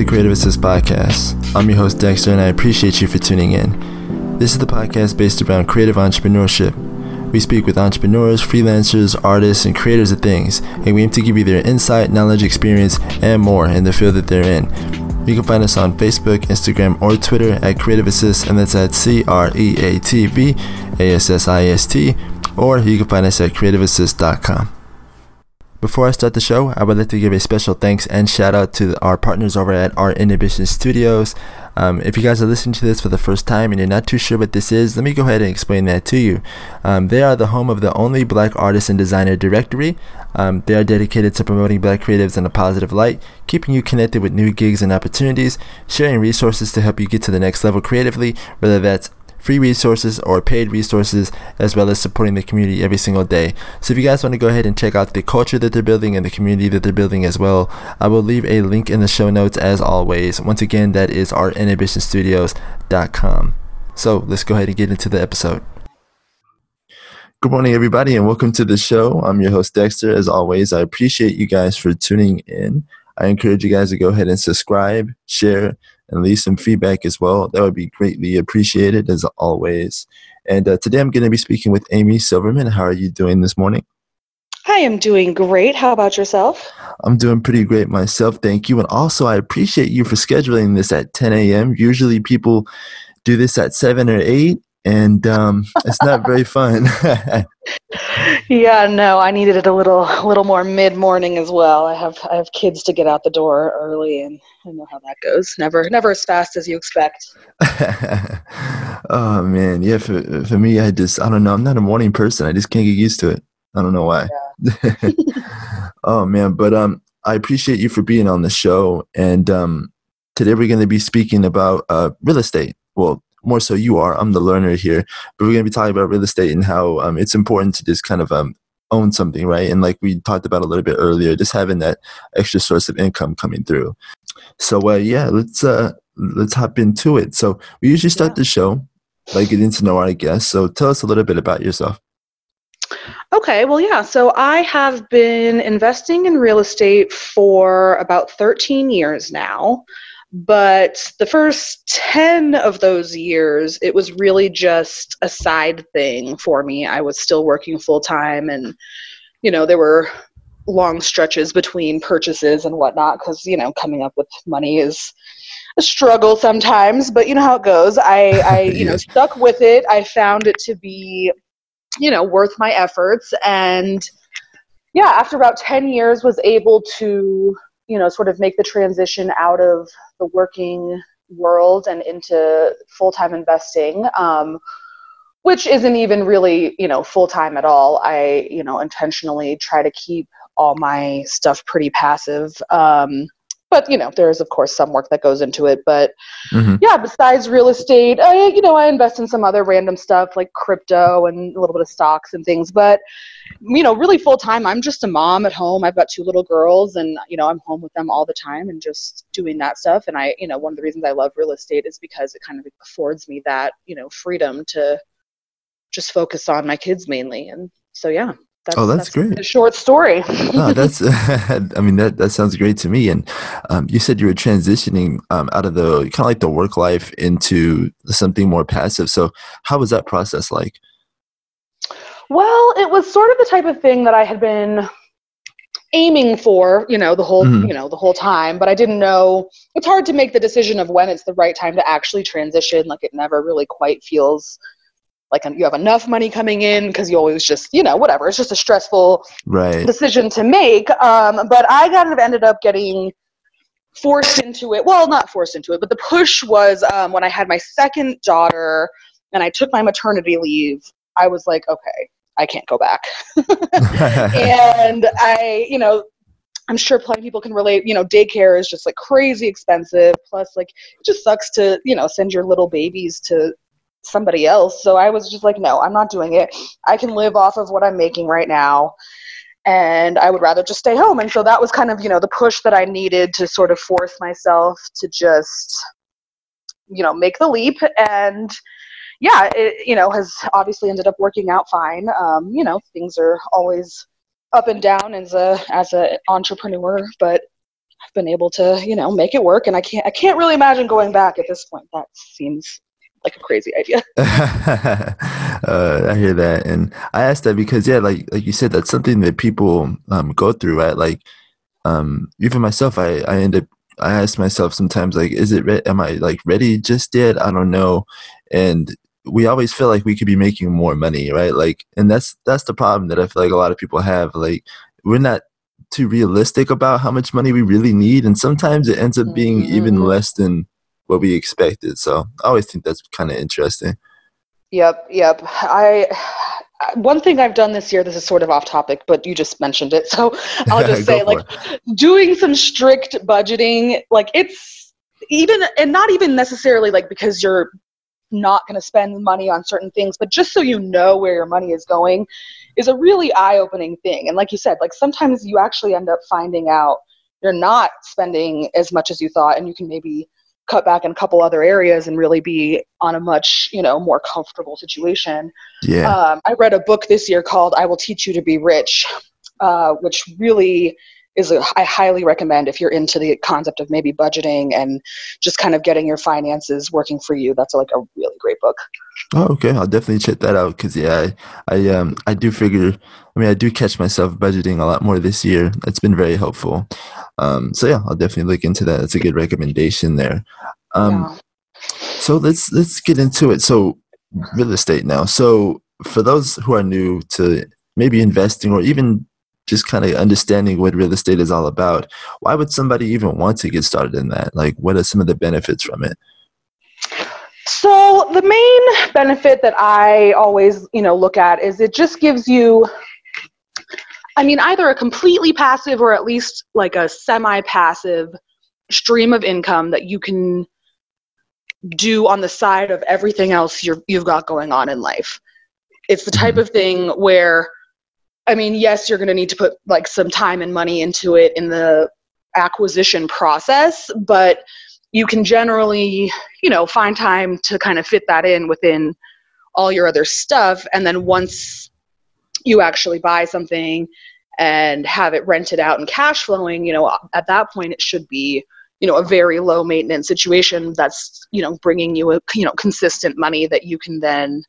the Creative Assist Podcast. I'm your host, Dexter, and I appreciate you for tuning in. This is the podcast based around creative entrepreneurship. We speak with entrepreneurs, freelancers, artists, and creators of things, and we aim to give you their insight, knowledge, experience, and more in the field that they're in. You can find us on Facebook, Instagram, or Twitter at Creative Assist, and that's at CREATV ASSIST, or you can find us at creativeassist.com. Before I start the show, I would like to give a special thanks and shout out to our partners over at Art and Ambition Studios. If you guys are listening to this for the first time and you're not too sure what this is, let me go ahead and explain that to you. They are the home of the only Black Artist and Designer Directory. They are dedicated to promoting Black creatives in a positive light, keeping you connected with new gigs and opportunities, sharing resources to help you get to the next level creatively, whether that's free resources or paid resources, as well as supporting the community every single day. So if you guys want to go ahead and check out the culture that they're building and the community that they're building as well, I will leave a link in the show notes as always. Once again, that is artinhibitionstudios.com. So let's go ahead and get into the episode. Good morning, everybody, and welcome to the show. I'm your host, Dexter. As always, I appreciate you guys for tuning in. I encourage you guys to go ahead and subscribe, share, and leave some feedback as well. That would be greatly appreciated, as always. And today I'm going to be speaking with Amy Silverman. How are you doing this morning? I am doing great. How about yourself? I'm doing pretty great myself, thank you. And also, I appreciate you for scheduling this at 10 a.m. Usually people do this at 7 or 8, and it's not very fun. Yeah, no, I needed it a little more mid-morning as well. I have kids to get out the door early, and I know how that goes. Never as fast as you expect. Oh man, yeah. For me, I don't know. I'm not a morning person. I just can't get used to it. I don't know why. Yeah. Oh man, but I appreciate you for being on the show. And today we're going to be speaking about real estate. Well, more so you are. I'm the learner here. But we're going to be talking about real estate and how it's important to just kind of own something, right? And like we talked about a little bit earlier, just having that extra source of income coming through. So yeah, let's hop into it. So we usually start the show by getting to know our guests. So tell us a little bit about yourself. Okay, well, yeah. So I have been investing in real estate for about 13 years now. But the first 10 of those years, it was really just a side thing for me. I was still working full time, and, you know, there were long stretches between purchases and whatnot because, you know, coming up with money is a struggle sometimes, but you know how it goes. I you know, stuck with it. I found it to be, you know, worth my efforts. And yeah, after about 10 years was able to, you know, sort of make the transition out of the working world and into full-time investing, which isn't even really, you know, full-time at all. I, you know, intentionally try to keep all my stuff pretty passive. But, you know, there is, of course, some work that goes into it. But, yeah, besides real estate, I invest in some other random stuff like crypto and a little bit of stocks and things. But, you know, really full time, I'm just a mom at home. I've got two little girls, and, you know, I'm home with them all the time and just doing that stuff. And I, you know, one of the reasons I love real estate is because it kind of affords me that, you know, freedom to just focus on my kids mainly. And so, yeah. That's great. A short story. No, that's. I mean, that sounds great to me. And you said you were transitioning out of the kind of like the work life into something more passive. So, how was that process like? Well, it was sort of the type of thing that I had been aiming for, you know, the whole time. But I didn't know. It's hard to make the decision of when it's the right time to actually transition. Like it never really quite feels like you have enough money coming in because you always just, you know, whatever. It's just a stressful decision to make. But I kind of ended up getting forced into it. Well, not forced into it, but the push was when I had my second daughter and I took my maternity leave, I was like, okay, I can't go back. And I, you know, I'm sure plenty of people can relate, you know, daycare is just like crazy expensive. Plus, like, it just sucks to, you know, send your little babies to somebody else. So I was just like, no, I'm not doing it. I can live off of what I'm making right now, and I would rather just stay home. And so that was kind of, you know, the push that I needed to sort of force myself to just, you know, make the leap. And yeah, it, you know, has obviously ended up working out fine. You know, things are always up and down as a entrepreneur, but I've been able to, you know, make it work, and I can't really imagine going back at this point. That seems like a crazy idea. I hear that. And I asked that because, yeah, like you said, that's something that people go through, right? Like, even myself, I ask myself sometimes, like, am I like ready just yet? I don't know. And we always feel like we could be making more money, right? Like, and that's the problem that I feel like a lot of people have. Like, we're not too realistic about how much money we really need. And sometimes it ends up being even less than what we expected. So I always think that's kind of interesting. Yep. One thing I've done this year, this is sort of off topic, but you just mentioned it, so I'll just say, like, doing some strict budgeting, like, it's even, and not even necessarily like because you're not going to spend money on certain things, but just so you know where your money is going, is a really eye-opening thing. And like you said, like, sometimes you actually end up finding out you're not spending as much as you thought, and you can maybe cut back in a couple other areas and really be on a much, you know, more comfortable situation. Yeah. I read a book this year called I Will Teach You to Be Rich, which really is, I highly recommend if you're into the concept of maybe budgeting and just kind of getting your finances working for you. That's like a really great book. Oh, okay. I'll definitely check that out. Cause yeah, I do figure, I mean, I do catch myself budgeting a lot more this year. It's been very helpful. So yeah, I'll definitely look into that. That's a good recommendation there. So let's get into it. So real estate now. So for those who are new to maybe investing or even just kind of understanding what real estate is all about, why would somebody even want to get started in that? Like, what are some of the benefits from it? So the main benefit that I always, you know, look at is it just gives you, I mean, either a completely passive or at least like a semi-passive stream of income that you can do on the side of everything else you've got going on in life. It's the type of thing where, I mean, yes, you're going to need to put like some time and money into it in the acquisition process, but you can generally, you know, find time to kind of fit that in within all your other stuff. And then once you actually buy something and have it rented out and cash flowing, you know, at that point it should be, you know, a very low maintenance situation that's, you know, bringing you a, you know, consistent money that you can then,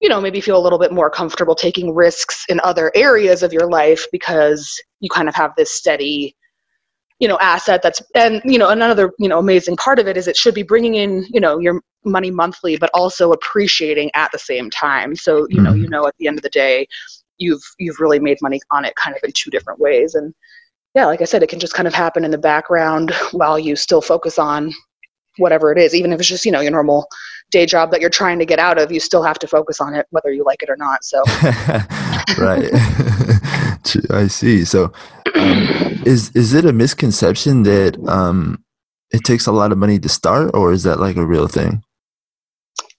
you know, maybe feel a little bit more comfortable taking risks in other areas of your life because you kind of have this steady, you know, asset that's, and, you know, another, you know, amazing part of it is it should be bringing in, you know, your money monthly, but also appreciating at the same time. So, you know, at the end of the day, you've really made money on it kind of in two different ways. And yeah, like I said, it can just kind of happen in the background while you still focus on whatever it is, even if it's just, you know, your normal day job that you're trying to get out of, you still have to focus on it, whether you like it or not. So, right. I see. So is it a misconception that it takes a lot of money to start, or is that like a real thing?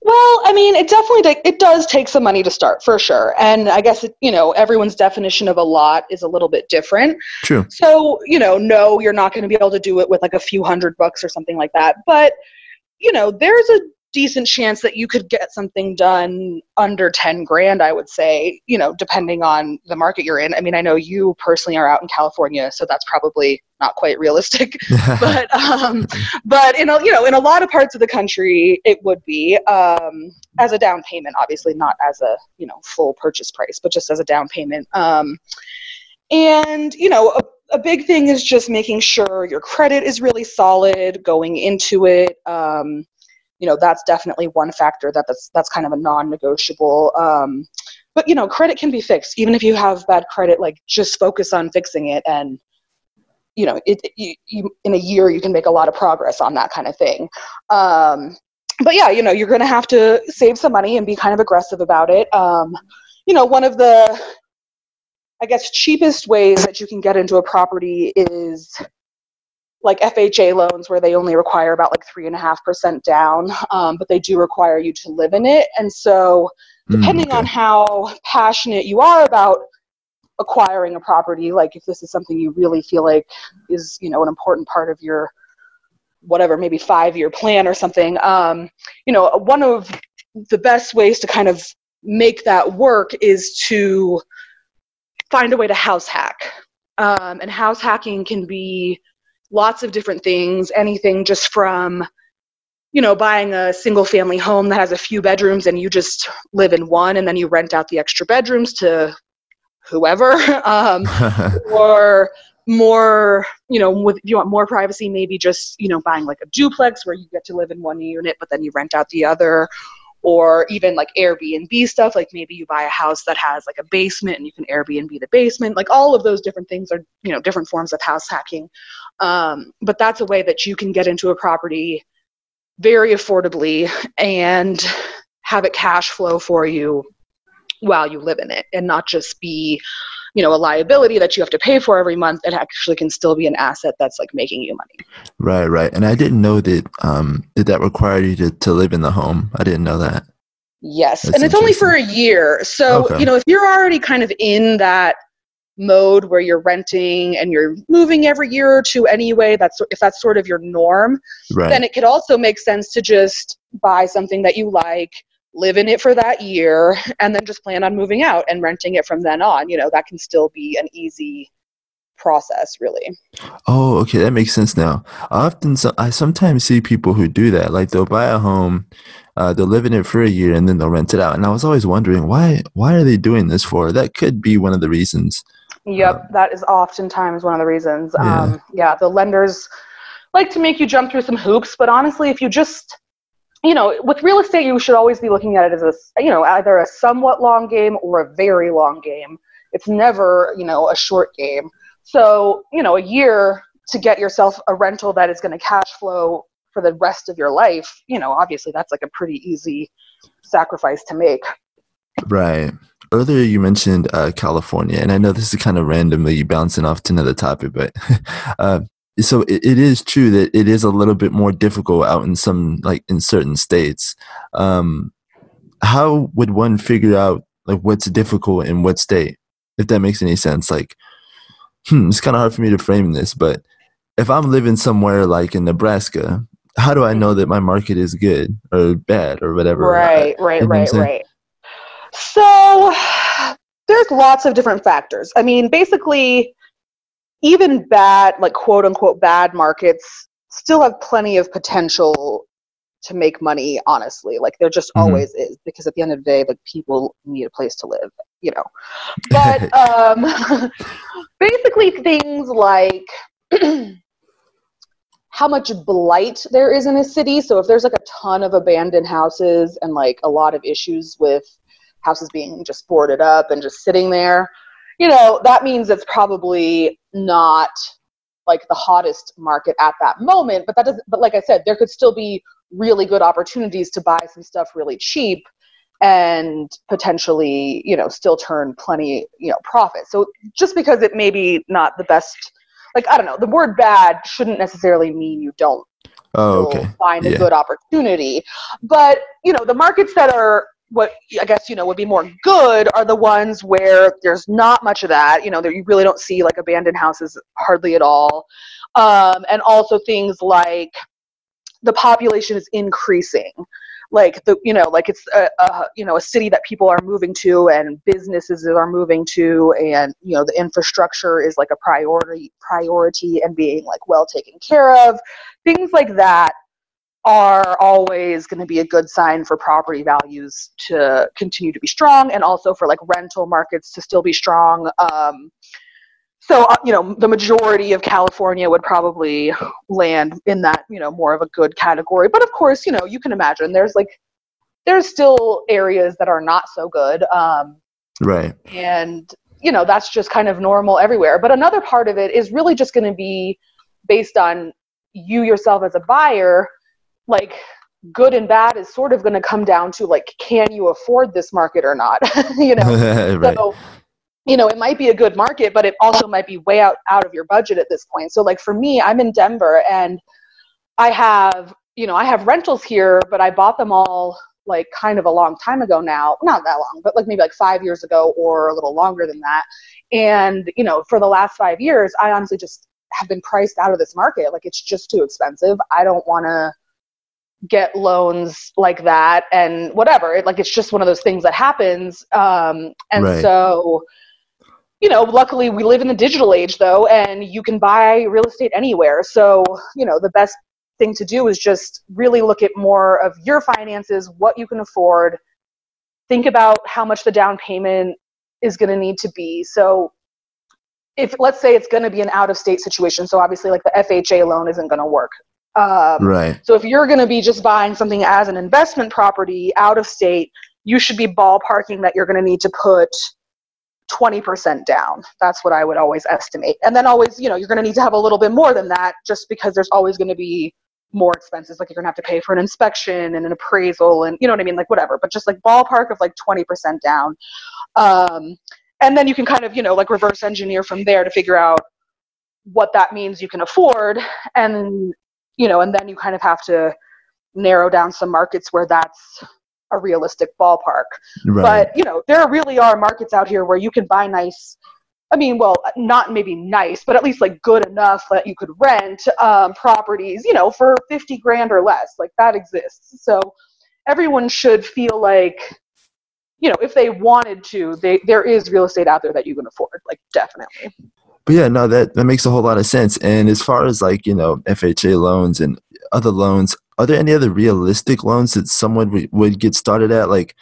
Well, I mean, it does take some money to start for sure. And I guess, you know, everyone's definition of a lot is a little bit different. True. So, you know, no, you're not going to be able to do it with like a few $100 or something like that. But, you know, there's a decent chance that you could get something done under 10 grand, I would say, you know, depending on the market you're in. I mean, I know you personally are out in California, so that's probably not quite realistic, but in a, you know, in a lot of parts of the country, it would be, as a down payment, obviously not as a, you know, full purchase price, but just as a down payment. And you know, a big thing is just making sure your credit is really solid going into it. You know, that's definitely one factor that's kind of a non-negotiable. But, you know, credit can be fixed. Even if you have bad credit, like, just focus on fixing it. And, you know, you in a year, you can make a lot of progress on that kind of thing. But yeah, you know, you're going to have to save some money and be kind of aggressive about it. You know, one of the, I guess, cheapest ways that you can get into a property is like FHA loans, where they only require about like 3.5% down, but they do require you to live in it. And so depending on how passionate you are about acquiring a property, like if this is something you really feel like is, you know, an important part of your whatever, maybe 5-year plan or something, you know, one of the best ways to kind of make that work is to find a way to house hack. And house hacking can be lots of different things, anything just from, you know, buying a single family home that has a few bedrooms and you just live in one and then you rent out the extra bedrooms to whoever, or more, you know, with, if you want more privacy, maybe just, you know, buying like a duplex where you get to live in one unit, but then you rent out the other, or even like Airbnb stuff. Like maybe you buy a house that has like a basement and you can Airbnb the basement. Like all of those different things are, you know, different forms of house hacking. But that's a way that you can get into a property very affordably and have it cash flow for you while you live in it, and not just be, you know, a liability that you have to pay for every month. It actually can still be an asset that's like making you money. Right, right. And I didn't know that, did that require you to live in the home? I didn't know that. Yes. That's and it's only for a year. So, okay, you know, if you're already kind of in that mode where you're renting and you're moving every year or two anyway, that's, if that's sort of your norm, right, then it could also make sense to just buy something that you like, live in it for that year, and then just plan on moving out and renting it from then on. You know, that can still be an easy process, really. Oh, okay. That makes sense now. I sometimes see people who do that. Like they'll buy a home, they'll live in it for a year, and then they'll rent it out. And I was always wondering, why are they doing this for? That could be one of the reasons. Yep. That is oftentimes one of the reasons. Yeah. The lenders like to make you jump through some hoops, but honestly, if you just, you know, with real estate, you should always be looking at it as a, you know, either a somewhat long game or a very long game. It's never, you know, a short game. So, you know, a year to get yourself a rental that is going to cash flow for the rest of your life, you know, obviously that's like a pretty easy sacrifice to make. Right. Earlier you mentioned California, and I know this is kind of randomly bouncing off to another topic, but so it is true that it is a little bit more difficult out in some, like in certain states. How would one figure out like what's difficult in what state? If that makes any sense. Like, it's kind of hard for me to frame this, but if I'm living somewhere like in Nebraska, how do I know that my market is good or bad or whatever? Right. So there's lots of different factors. I mean, basically, even bad, like quote unquote bad markets still have plenty of potential to make money, honestly. Like there just always is, because at the end of the day, like people need a place to live, you know. But basically things like how much blight there is in a city. So if there's like a ton of abandoned houses and like a lot of issues with houses being just boarded up and just sitting there, you know, that means it's probably not like the hottest market at that moment, but that doesn't, but like I said, there could still be really good opportunities to buy some stuff really cheap and potentially, you know, still turn plenty, you know, profit. So just because it may be not the best, like, I don't know, the word bad shouldn't necessarily mean you don't find a good opportunity, but you know, the markets that are, what I guess, you know, would be more good are the ones where there's not much of that, you know, that you really don't see like abandoned houses hardly at all. And also things like the population is increasing, like the, you know, like it's a, you know, a city that people are moving to and businesses are moving to, and, you know, the infrastructure is like a priority and being like well taken care of. Things like that are always going to be a good sign for property values to continue to be strong, and also for like rental markets to still be strong. So, you know, the majority of California would probably land in that, you know, more of a good category. But of course, you know, you can imagine there's still areas that are not so good. Right. And, you know, that's just kind of normal everywhere. But another part of it is really just going to be based on you yourself as a buyer. Like good and bad is sort of going to come down to like, can you afford this market or not? You know, right. So, you know, it might be a good market, but it also might be way out of your budget at this point. So like for me, I'm in Denver and I have rentals here, but I bought them all like kind of a long time ago now, not that long, but like maybe like 5 years ago or a little longer than that. And, you know, for the last 5 years, I honestly just have been priced out of this market. Like it's just too expensive. I don't want to get loans like that and whatever. It's just one of those things that happens. And right. So you know, luckily we live in the digital age though, and you can buy real estate anywhere. So, you know, the best thing to do is just really look at more of your finances, what you can afford, think about how much the down payment is going to need to be. So if, let's say it's going to be an out-of-state situation, so obviously like the FHA loan isn't going to work. Right. So if you're going to be just buying something as an investment property out of state, you should be ballparking that you're going to need to put 20% down. That's what I would always estimate. And then always, you know, you're going to need to have a little bit more than that just because there's always going to be more expenses. Like you're going to have to pay for an inspection and an appraisal and, you know what I mean? Like whatever, but just like ballpark of like 20% down. And then you can kind of, you know, like reverse engineer from there to figure out what that means you can afford. And, you know, and then you kind of have to narrow down some markets where that's a realistic ballpark. Right. But, you know, there really are markets out here where you can buy nice, I mean, well, not maybe nice, but at least like good enough that you could rent properties, you know, for 50 grand or less. Like that exists. So everyone should feel like, you know, if they wanted to, there is real estate out there that you can afford, like definitely. But yeah, no, that makes a whole lot of sense. And as far as like, you know, FHA loans and other loans, are there any other realistic loans that someone would get started at? Like,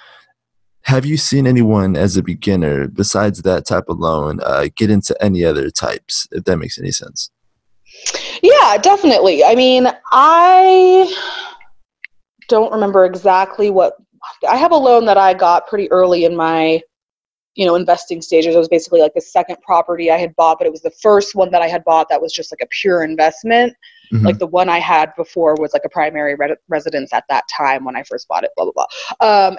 have you seen anyone as a beginner besides that type of loan get into any other types, if that makes any sense? Yeah, definitely. I mean, I don't remember exactly what I have a loan that I got pretty early in my, you know, investing stages. It was basically like the second property I had bought, but it was the first one that I had bought that was just like a pure investment. Mm-hmm. Like the one I had before was like a primary residence at that time when I first bought it, blah, blah, blah.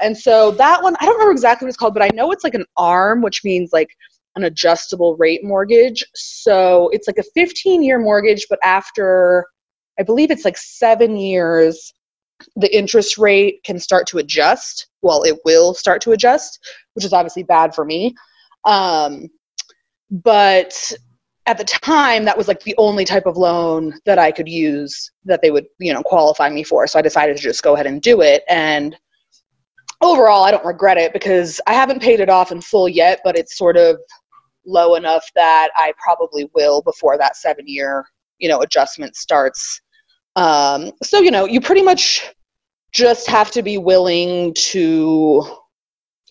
And so that one, I don't remember exactly what it's called, but I know it's like an ARM, which means like an adjustable rate mortgage. So it's like a 15-year mortgage, but after, I believe it's like 7 years, the interest rate can start to adjust. Well, it will start to adjust, which is obviously bad for me. But at the time, that was like the only type of loan that I could use that they would, you know, qualify me for. So I decided to just go ahead and do it. And overall, I don't regret it because I haven't paid it off in full yet, but it's sort of low enough that I probably will before that 7-year, you know, adjustment starts. So, you know, you pretty much just have to be willing to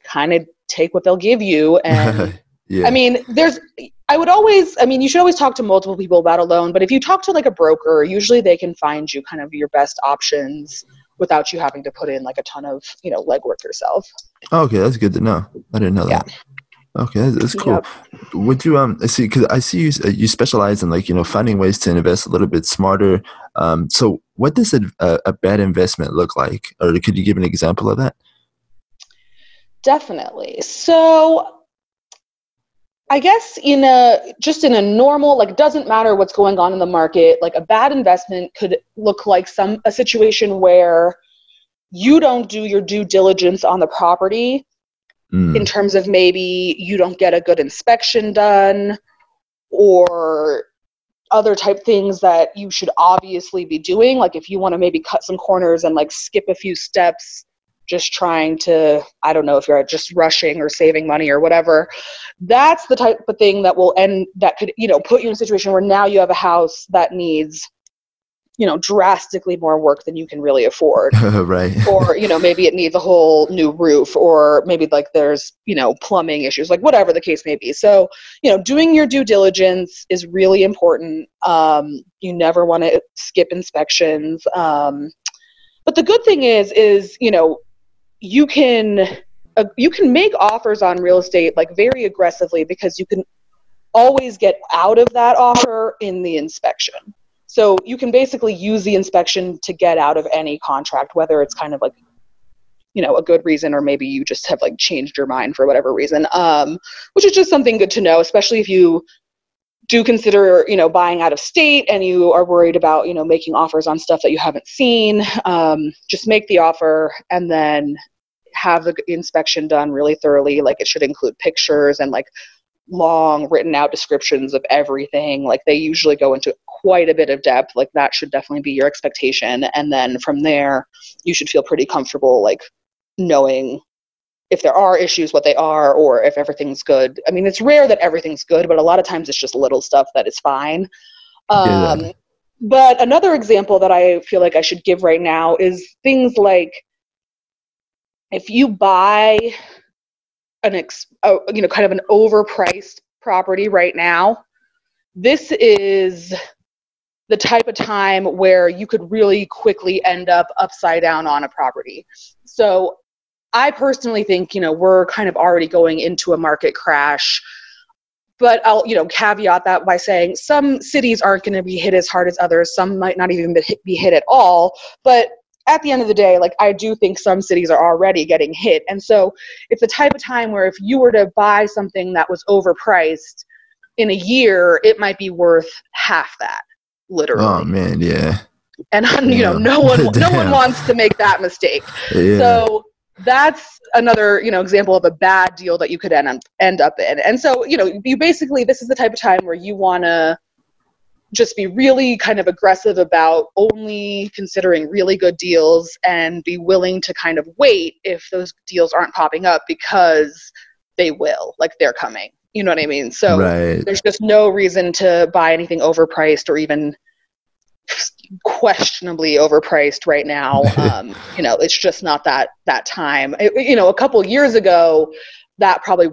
kind of take what they'll give you. And yeah. I mean, you should always talk to multiple people about a loan, but if you talk to like a broker, usually they can find you kind of your best options without you having to put in like a ton of, you know, legwork yourself. Okay. That's good to know. I didn't know that. Okay, that's cool. Yep. Would you I see you specialize in like, you know, finding ways to invest a little bit smarter. So what does a bad investment look like, or could you give an example of that? Definitely. So I guess in a normal, like, it doesn't matter what's going on in the market, like a bad investment could look like a situation where you don't do your due diligence on the property. In terms of maybe you don't get a good inspection done or other type things that you should obviously be doing. Like if you want to maybe cut some corners and like skip a few steps, just trying to, I don't know if you're just rushing or saving money or whatever, that's the type of thing that will end, that could, you know, put you in a situation where now you have a house that needs, you know, drastically more work than you can really afford. Right. Or, you know, maybe it needs a whole new roof, or maybe like there's, you know, plumbing issues, like whatever the case may be. So, you know, doing your due diligence is really important. You never want to skip inspections. But the good thing is, you know, you can make offers on real estate like very aggressively because you can always get out of that offer in the inspection. So you can basically use the inspection to get out of any contract, whether it's kind of like, you know, a good reason, or maybe you just have like changed your mind for whatever reason, which is just something good to know, especially if you do consider, you know, buying out of state and you are worried about, you know, making offers on stuff that you haven't seen. Just make the offer and then have the inspection done really thoroughly. Like it should include pictures and like long written out descriptions of everything. Like they usually go into quite a bit of depth. Like that should definitely be your expectation. And then from there, you should feel pretty comfortable, like knowing if there are issues, what they are, or if everything's good. I mean, it's rare that everything's good, but a lot of times it's just little stuff that is fine. Yeah. But another example that I feel like I should give right now is things like if you buy kind of an overpriced property right now, this is the type of time where you could really quickly end up upside down on a property. So I personally think, we're kind of already going into a market crash, but I'll, caveat that by saying some cities aren't going to be hit as hard as others. Some might not even be hit at all. But at the end of the day, I do think some cities are already getting hit. And so it's the type of time where if you were to buy something that was overpriced in a year, it might be worth half that, literally. Oh man. Yeah. And no one wants to make that mistake. Yeah. So that's another, example of a bad deal that you could end up in. And so, you basically, this is the type of time where you want to just be really kind of aggressive about only considering really good deals and be willing to kind of wait if those deals aren't popping up, because they will, they're coming, you know what I mean? So There's just no reason to buy anything overpriced or even questionably overpriced right now. It's just not that time. A couple years ago, that probably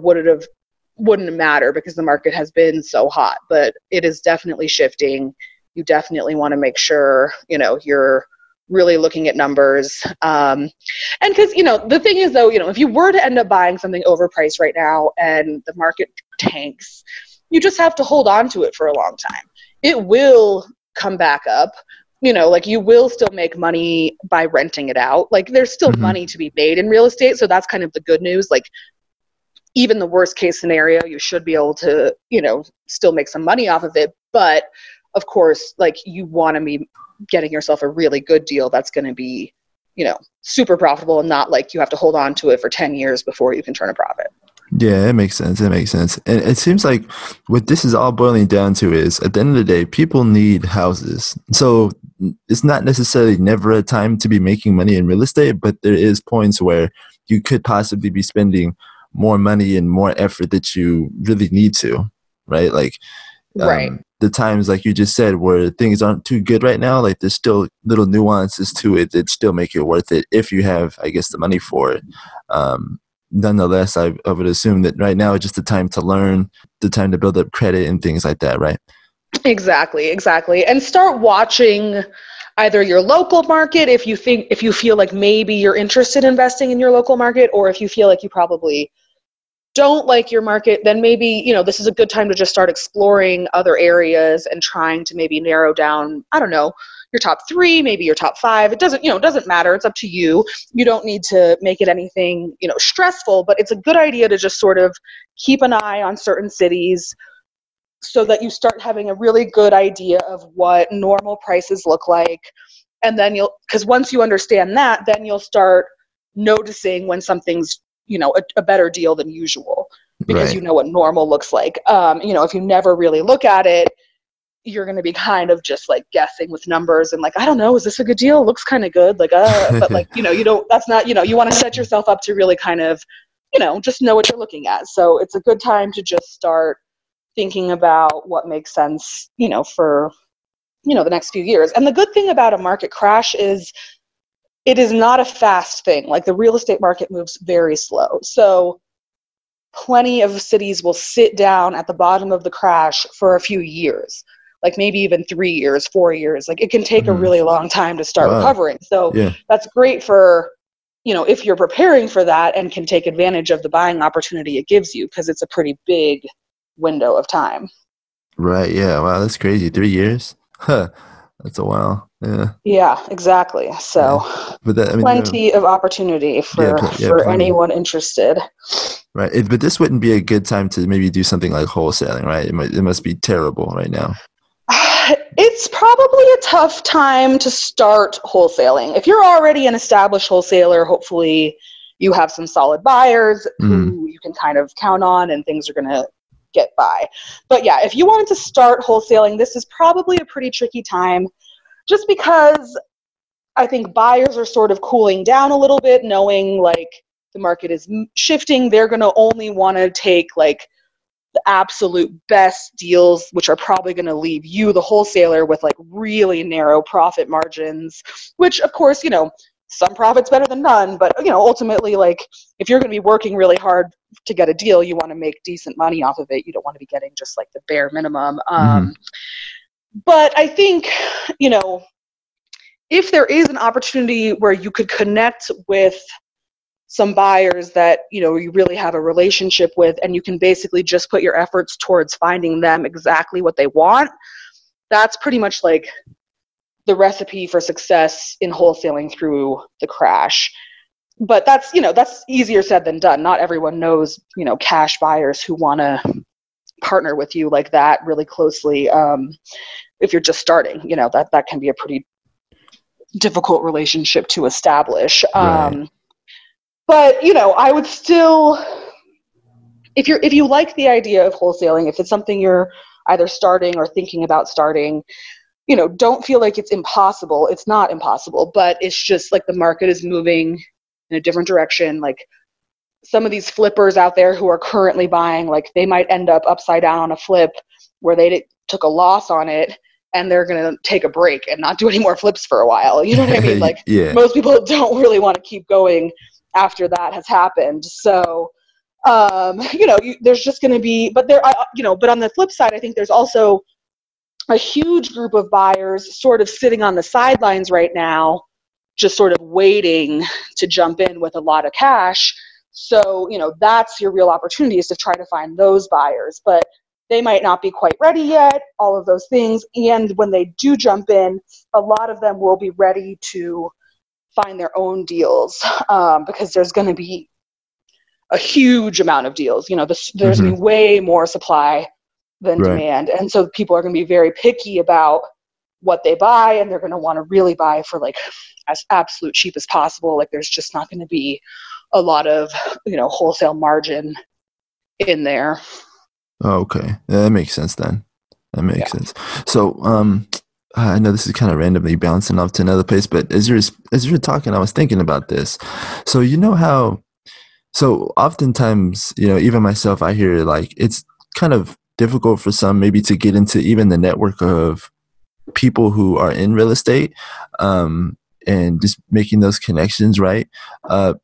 wouldn't matter because the market has been so hot, but it is definitely shifting. You definitely want to make sure, you're really looking at numbers. And because, the thing is though, if you were to end up buying something overpriced right now and the market tanks, you just have to hold on to it for a long time. It will come back up. You will still make money by renting it out. There's still money to be made in real estate. So that's kind of the good news. Even the worst case scenario, you should be able to, still make some money off of it. But of course, you want to be getting yourself a really good deal that's going to be, super profitable and not you have to hold on to it for 10 years before you can turn a profit. Yeah, it makes sense. And it seems like what this is all boiling down to is at the end of the day, people need houses. So it's not necessarily never a time to be making money in real estate, but there is points where you could possibly be spending more money and more effort that you really need to, right? The times, you just said, where things aren't too good right now, there's still little nuances to it that still make it worth it if you have, I guess, the money for it. Nonetheless, I would assume that right now is just the time to learn, the time to build up credit and things like that, right? Exactly. And start watching either your local market, if you feel like maybe you're interested in investing in your local market, or if you feel like you probably don't like your market, then maybe, this is a good time to just start exploring other areas and trying to maybe narrow down, I don't know, your top 3, maybe your top 5. It doesn't matter. It's up to you. You don't need to make it anything, stressful, but it's a good idea to just sort of keep an eye on certain cities so that you start having a really good idea of what normal prices look like. And then because once you understand that, then you'll start noticing when something's a better deal than usual, because you know what normal looks like. If you never really look at it, you're going to be kind of just guessing with numbers and I don't know, is this a good deal? It looks kind of good. You want to set yourself up to really kind of, just know what you're looking at. So it's a good time to just start thinking about what makes sense, for, the next few years. And the good thing about a market crash is it is not a fast thing. The real estate market moves very slow. So plenty of cities will sit down at the bottom of the crash for a few years, maybe even 3 years, 4 years. It can take a really long time to start recovering. So that's great for, if you're preparing for that and can take advantage of the buying opportunity it gives you, because it's a pretty big window of time. Right. Yeah. Wow. That's crazy. 3 years. Huh. That's a while. Yeah. Yeah, exactly. So but plenty of opportunity for anyone interested. Right. But this wouldn't be a good time to maybe do something like wholesaling, right? It must be terrible right now. It's probably a tough time to start wholesaling. If you're already an established wholesaler, hopefully you have some solid buyers who you can kind of count on and things are going to get by. But yeah, if you wanted to start wholesaling, this is probably a pretty tricky time, just because I think buyers are sort of cooling down a little bit, knowing the market is shifting, they're going to only want to take like the absolute best deals, which are probably going to leave you, the wholesaler, with like really narrow profit margins, which of course, you know, some profit's better than none, but you know, ultimately, like if you're going to be working really hard to get a deal, you want to make decent money off of it. You don't want to be getting just like the bare minimum. But I think, you know, if there is an opportunity where you could connect with some buyers that, you know, you really have a relationship with, and you can basically just put your efforts towards finding them exactly what they want, that's pretty much like the recipe for success in wholesaling through the crash. But that's, you know, that's easier said than done. Not everyone knows, you know, cash buyers who want to partner with you like that really closely. If you're just starting, you know, that can be a pretty difficult relationship to establish. Right. But, you know, I would still, if you like the idea of wholesaling, if it's something you're either starting or thinking about starting, you know, don't feel like it's impossible. It's not impossible, but it's just like the market is moving in a different direction. Like some of these flippers out there who are currently buying, like they might end up upside down on a flip where they took a loss on it, and they're going to take a break and not do any more flips for a while. You know what I mean? Like yeah. Most people don't really want to keep going after that has happened. So, you know, there's just going to be, but there, you know, but on the flip side, I think there's also a huge group of buyers sort of sitting on the sidelines right now, just sort of waiting to jump in with a lot of cash. So, you know, that's your real opportunity, is to try to find those buyers, but they might not be quite ready yet, all of those things. And when they do jump in, a lot of them will be ready to find their own deals, because there's going to be a huge amount of deals. You know, there's going to be way more supply than demand. And so people are going to be very picky about what they buy, and they're going to want to really buy for like as absolute cheap as possible. Like there's just not going to be a lot of, you know, wholesale margin in there. Oh, okay. Yeah, that makes sense then. That makes sense. So, I know this is kind of randomly bouncing off to another place, but as you were talking, I was thinking about this. So, you know how, so oftentimes, you know, even myself, I hear like, it's kind of difficult for some maybe to get into even the network of people who are in real estate, and just making those connections. Right.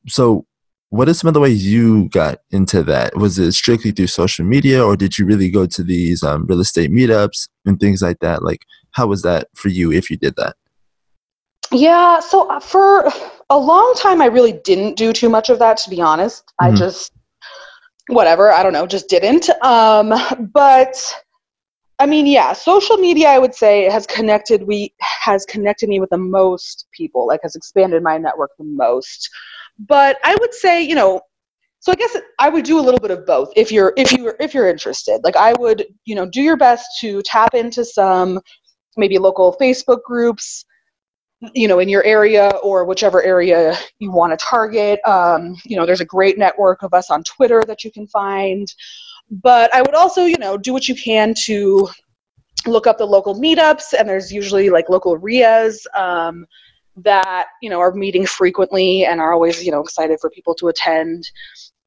So what are some of the ways you got into that? Was it strictly through social media, or did you really go to these real estate meetups and things like that? Like, how was that for you if you did that? Yeah, so for a long time, I really didn't do too much of that, to be honest. I just, whatever, I don't know, just didn't. But I mean, yeah, social media, I would say, has connected me with the most people, like has expanded my network the most. But I would say, you know, so I guess I would do a little bit of both if you're interested. Like I would, you know, do your best to tap into some maybe local Facebook groups, you know, in your area or whichever area you want to target. You know, there's a great network of us on Twitter that you can find. But I would also, you know, do what you can to look up the local meetups, and there's usually like local RIAs, that, you know, are meeting frequently and are always, you know, excited for people to attend.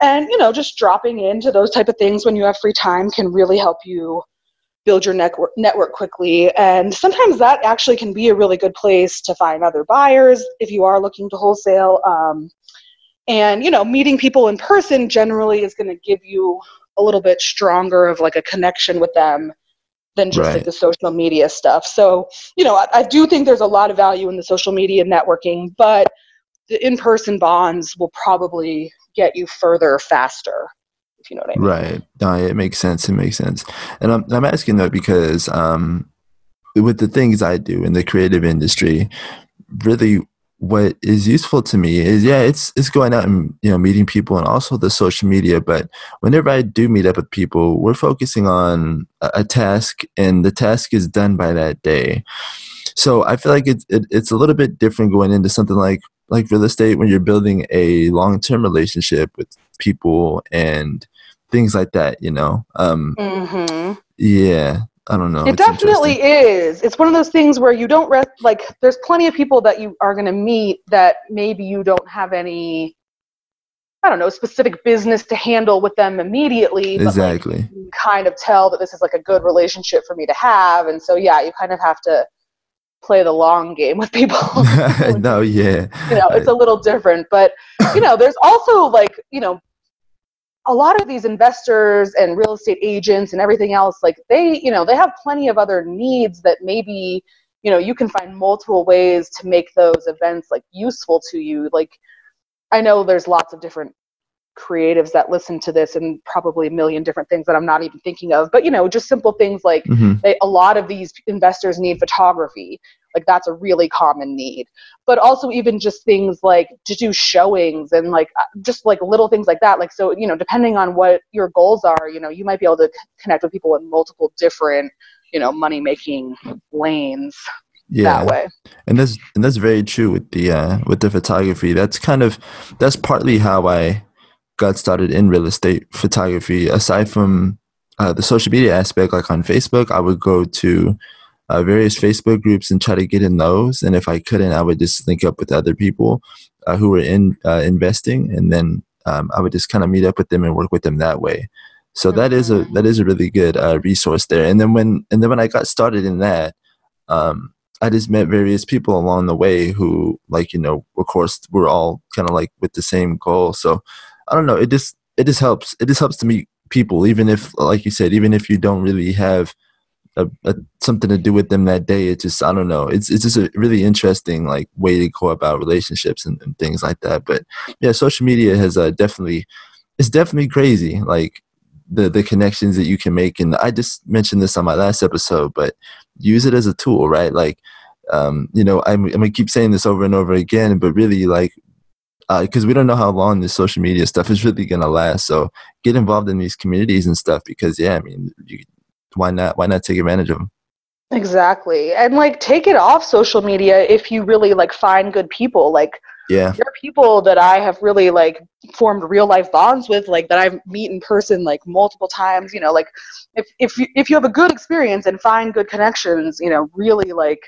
And, you know, just dropping into those type of things when you have free time can really help you build your network quickly. And sometimes that actually can be a really good place to find other buyers if you are looking to wholesale. And, you know, meeting people in person generally is going to give you a little bit stronger of like a connection with them than just like the social media stuff. So, you know, I do think there's a lot of value in the social media networking, but the in-person bonds will probably get you further faster, if you know what I mean. Right. It makes sense. It makes sense. And I'm asking that because with the things I do in the creative industry, really what is useful to me is, yeah, it's going out and, you know, meeting people and also the social media. But whenever I do meet up with people, we're focusing on a task, and the task is done by that day. So I feel like it's a little bit different going into something like real estate when you're building a long-term relationship with people and things like that, you know? Yeah. I don't know. It definitely is. It's one of those things where you don't like there's plenty of people that you are going to meet that maybe you don't have any, I don't know, specific business to handle with them immediately. But exactly. Like, you can kind of tell that this is like a good relationship for me to have. And so, yeah, you kind of have to play the long game with people. No, yeah. You know, it's a little different, but you know, there's also like, you know, a lot of these investors and real estate agents and everything else, like they, you know, they have plenty of other needs that maybe, you know, you can find multiple ways to make those events like useful to you. Like, I know there's lots of different creatives that listen to this and probably a million different things that I'm not even thinking of, but you know, just simple things like a lot of these investors need photography. Like that's a really common need, but also even just things like to do showings and like, just like little things like that. Like, so, you know, depending on what your goals are, you know, you might be able to connect with people in multiple different, you know, money-making lanes. Yeah, that way. And that's very true with the photography. That's partly how I got started in real estate photography. Aside from the social media aspect, like on Facebook, I would go to various Facebook groups and try to get in those. And if I couldn't, I would just link up with other people who were in investing, and then I would just kind of meet up with them and work with them that way. So that is a really good resource there. And then when I got started in that, I just met various people along the way who, like, you know, of course we're all kind of like with the same goal. So I don't know. It just helps. It just helps to meet people, even if, like you said, even if you don't really have something to do with them that day. It just, I don't know. It's just a really interesting like way to go about relationships and things like that. But yeah, social media has definitely crazy. Like the connections that you can make. And I just mentioned this on my last episode, but use it as a tool, right? Like, you know, I'm going to keep saying this over and over again, but really like, because we don't know how long this social media stuff is really going to last. So get involved in these communities and stuff, because yeah, I mean, why not take advantage of them? Exactly. And like, take it off social media if you really like find good people. Like, yeah, there are people that I have really like formed real life bonds with, like that I've met in person like multiple times, you know, like if you have a good experience and find good connections, you know, really like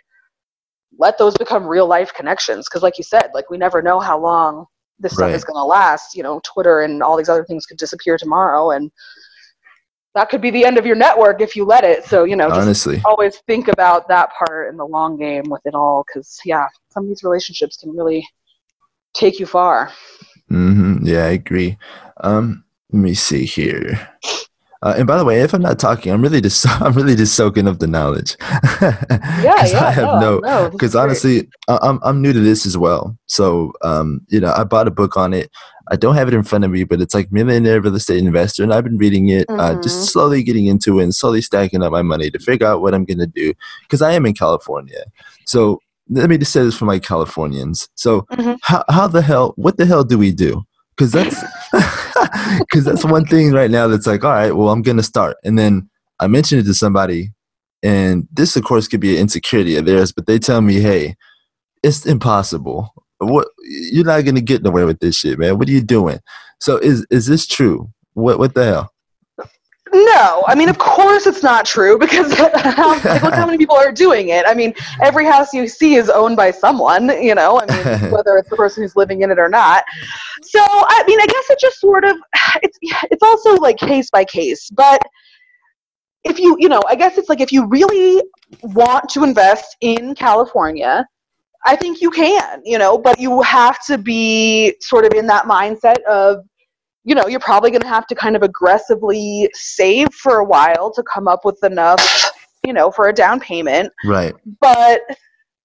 let those become real life connections. Cause like you said, like we never know how long this stuff is going to last, you know, Twitter and all these other things could disappear tomorrow. And that could be the end of your network if you let it. So, you know, just honestly, always think about that part in the long game with it all. Cause yeah, some of these relationships can really take you far. Mm-hmm. Yeah, I agree. Let me see here. And by the way, if I'm not talking, I'm really just soaking up the knowledge. Because honestly, I'm new to this as well. So, you know, I bought a book on it. I don't have it in front of me, but it's like Millennial Real Estate Investor, and I've been reading it, just slowly getting into it and slowly stacking up my money to figure out what I'm going to do, because I am in California. So let me just say this for my Californians. So what the hell do we do? Because that's one thing right now that's like, all right, well, I'm going to start. And then I mentioned it to somebody, and this, of course, could be an insecurity of theirs, but they tell me, hey, it's impossible. What, you're not going to get away with this shit, man. What are you doing? So is this true? What the hell? No, I mean, of course it's not true, because like, look how many people are doing it. I mean, every house you see is owned by someone, you know, I mean, whether it's the person who's living in it or not. So, I mean, I guess it just sort of, it's also like case by case, but if you, you know, I guess it's like, if you really want to invest in California, I think you can, you know, but you have to be sort of in that mindset of, you know, you're probably going to have to kind of aggressively save for a while to come up with enough, you know, for a down payment. Right. But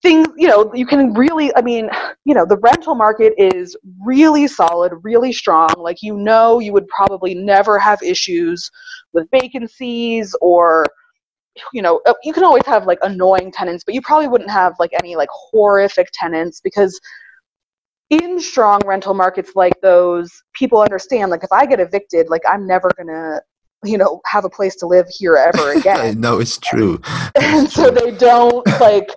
things, you know, you can really, I mean, you know, the rental market is really solid, really strong. Like, you know, you would probably never have issues with vacancies, or, you know, you can always have like annoying tenants, but you probably wouldn't have like any like horrific tenants, because in strong rental markets like those, people understand, like, if I get evicted, like, I'm never going to, you know, have a place to live here ever again. No, it's true. And so they don't, like,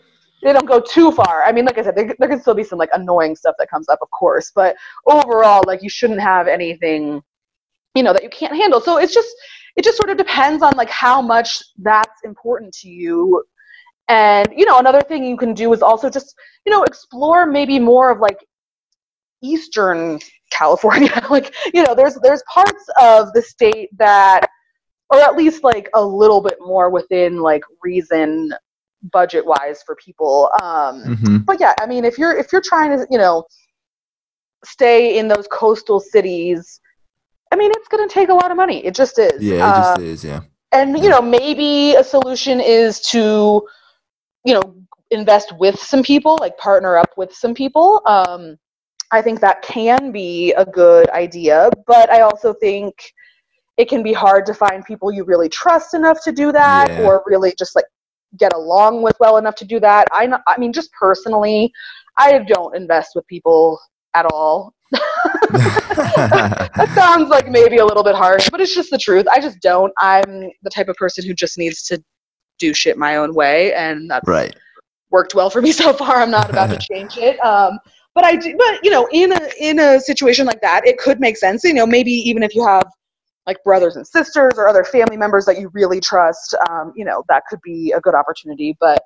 they don't go too far. I mean, like I said, there can still be some, like, annoying stuff that comes up, of course. But overall, like, you shouldn't have anything, you know, that you can't handle. So it just sort of depends on, like, how much that's important to you. And, you know, another thing you can do is also just, you know, explore maybe more of, like, Eastern California, like, you know, there's parts of the state that are at least like a little bit more within like reason budget wise for people. But yeah, I mean, if you're trying to, you know, stay in those coastal cities, I mean, it's going to take a lot of money. It just is. Yeah, it just is. Yeah. And, you know, maybe a solution is to, you know, invest with some people, like partner up with some people. I think that can be a good idea, but I also think it can be hard to find people you really trust enough to do that, or really just like get along with well enough to do that. I mean, just personally, I don't invest with people at all. That sounds like maybe a little bit harsh, but it's just the truth. I just don't. I'm the type of person who just needs to do shit my own way, and that's worked well for me so far. I'm not about to change it. But I do, but you know, in a situation like that, it could make sense. You know, maybe even if you have like brothers and sisters or other family members that you really trust, you know, that could be a good opportunity. But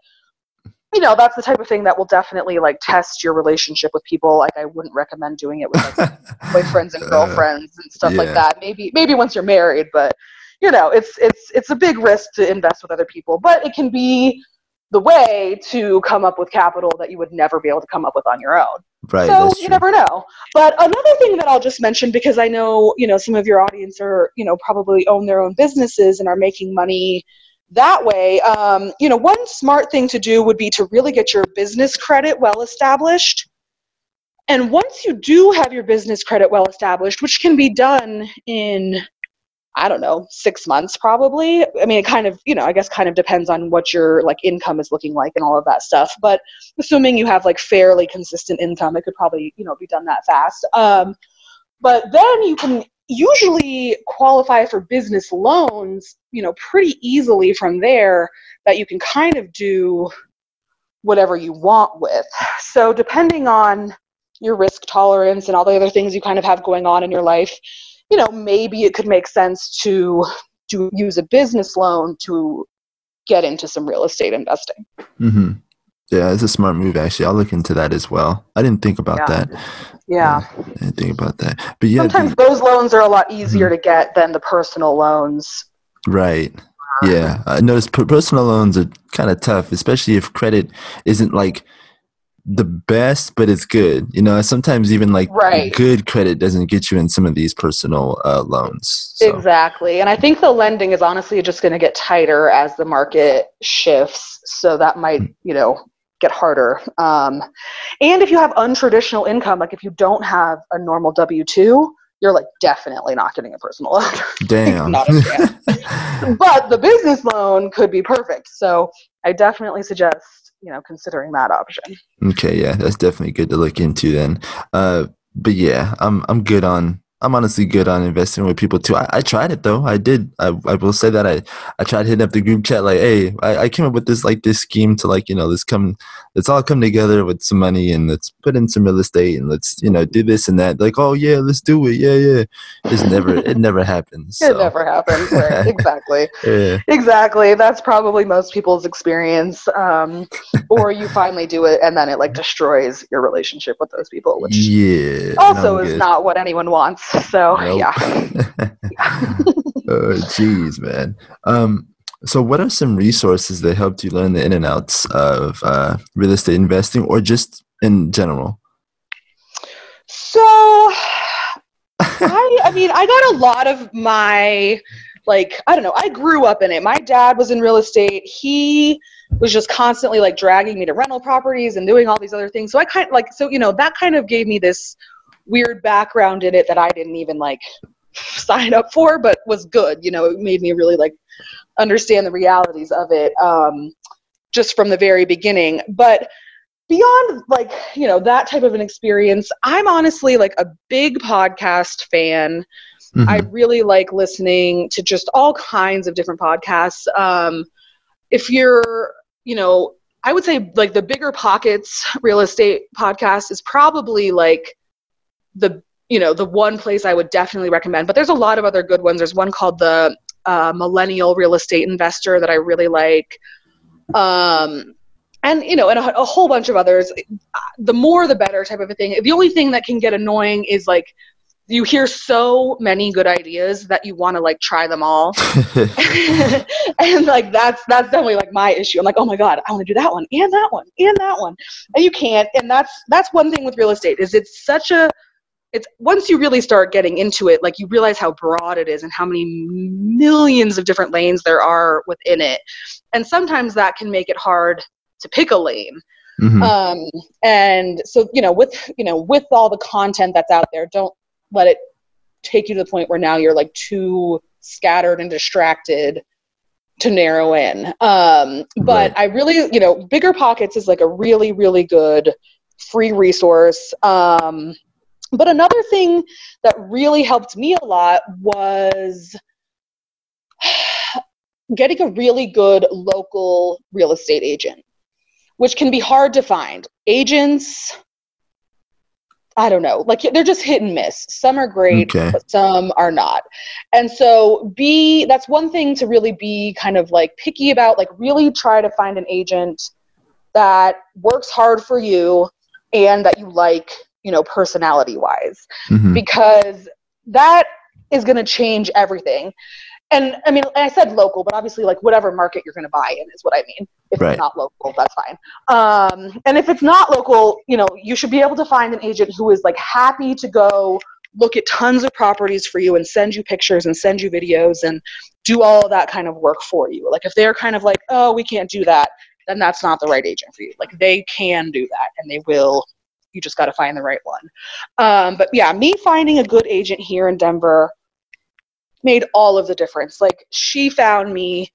you know, that's the type of thing that will definitely like test your relationship with people. Like, I wouldn't recommend doing it with like boyfriends and girlfriends and stuff like that. Maybe once you're married, but you know, it's a big risk to invest with other people, but it can be the way to come up with capital that you would never be able to come up with on your own. Right. So you never know. But another thing that I'll just mention, because I know, you know, some of your audience are, you know, probably own their own businesses and are making money that way, you know, one smart thing to do would be to really get your business credit well established. And once you do have your business credit well established, which can be done in, I don't know, 6 months probably. I mean, it kind of, you know, I guess kind of depends on what your like income is looking like and all of that stuff. But assuming you have like fairly consistent income, it could probably, you know, be done that fast. But then you can usually qualify for business loans, you know, pretty easily from there, that you can kind of do whatever you want with. So depending on your risk tolerance and all the other things you kind of have going on in your life, you know, maybe it could make sense to use a business loan to get into some real estate investing. Mm-hmm. Yeah, it's a smart move, actually. I'll look into that as well. I didn't think about that. Yeah. I didn't think about that. But yeah, sometimes those loans are a lot easier to get than the personal loans. Right. Yeah. I noticed personal loans are kind of tough, especially if credit isn't like the best, but it's good. You know, sometimes even like good credit doesn't get you in some of these personal loans. So. Exactly. And I think the lending is honestly just going to get tighter as the market shifts. So that might, you know, get harder. And if you have untraditional income, like if you don't have a normal W-2, you're like definitely not getting a personal loan. Damn. Not a chance. But the business loan could be perfect. So I definitely suggest, you know, considering that option. Okay. Yeah. That's definitely good to look into then. But yeah, I'm honestly good on investing with people too. I tried it though. I did. I will say that I tried hitting up the group chat like, hey, I came up with this scheme to like, you know, let's all come together with some money and let's put in some real estate and let's, you know, do this and that. Like, oh yeah, let's do it. Yeah, yeah. It never happens. So. It never happens. Right? Exactly. Yeah. Exactly. That's probably most people's experience. Or you finally do it and then it like destroys your relationship with those people, which also is not what anyone wants. So Oh geez, man. So what are some resources that helped you learn the in and outs of real estate investing, or just in general? So I mean, I got a lot of my like, I don't know, I grew up in it. My dad was in real estate. He was just constantly like dragging me to rental properties and doing all these other things. So I kind of like, so you know, that kind of gave me this weird background in it that I didn't even like sign up for, but was good. You know, it made me really like understand the realities of it just from the very beginning. But beyond like, you know, that type of an experience, I'm honestly like a big podcast fan. I really like listening to just all kinds of different podcasts. If you're, you know, I would say like the Bigger Pockets real estate podcast is probably like the, you know, the one place I would definitely recommend, but there's a lot of other good ones. There's one called the Millennial Real Estate Investor that I really like. And, you know, and a whole bunch of others, the more, the better type of a thing. The only thing that can get annoying is like you hear so many good ideas that you want to like try them all. And like, that's definitely like my issue. I'm like, oh my God, I want to do that one and that one and that one. And you can't. And that's one thing with real estate is it's once you really start getting into it, like you realize how broad it is and how many millions of different lanes there are within it. And sometimes that can make it hard to pick a lane. Mm-hmm. And so, with all the content that's out there, don't let it take you to the point where now you're like too scattered and distracted to narrow in. But right. I really, Bigger Pockets is like a really, really good free resource. But another thing that really helped me a lot was getting a really good local real estate agent, which can be hard to find. Agents, I don't know, like they're just hit and miss. Some are great, okay, but some are not. And so that's one thing to really be kind of like picky about, like really try to find an agent that works hard for you and that you like, personality wise, mm-hmm, because that is going to change everything. And I mean, I said local, but obviously like whatever market you're going to buy in is what I mean. If right, it's not local, that's fine. And if it's not local, you should be able to find an agent who is like happy to go look at tons of properties for you and send you pictures and send you videos and do all of that kind of work for you. Like if they're kind of like, oh, we can't do that, then that's not the right agent for you. Like they can do that and they will. You just got to find the right one. But yeah, me finding a good agent here in Denver made all of the difference. Like she found me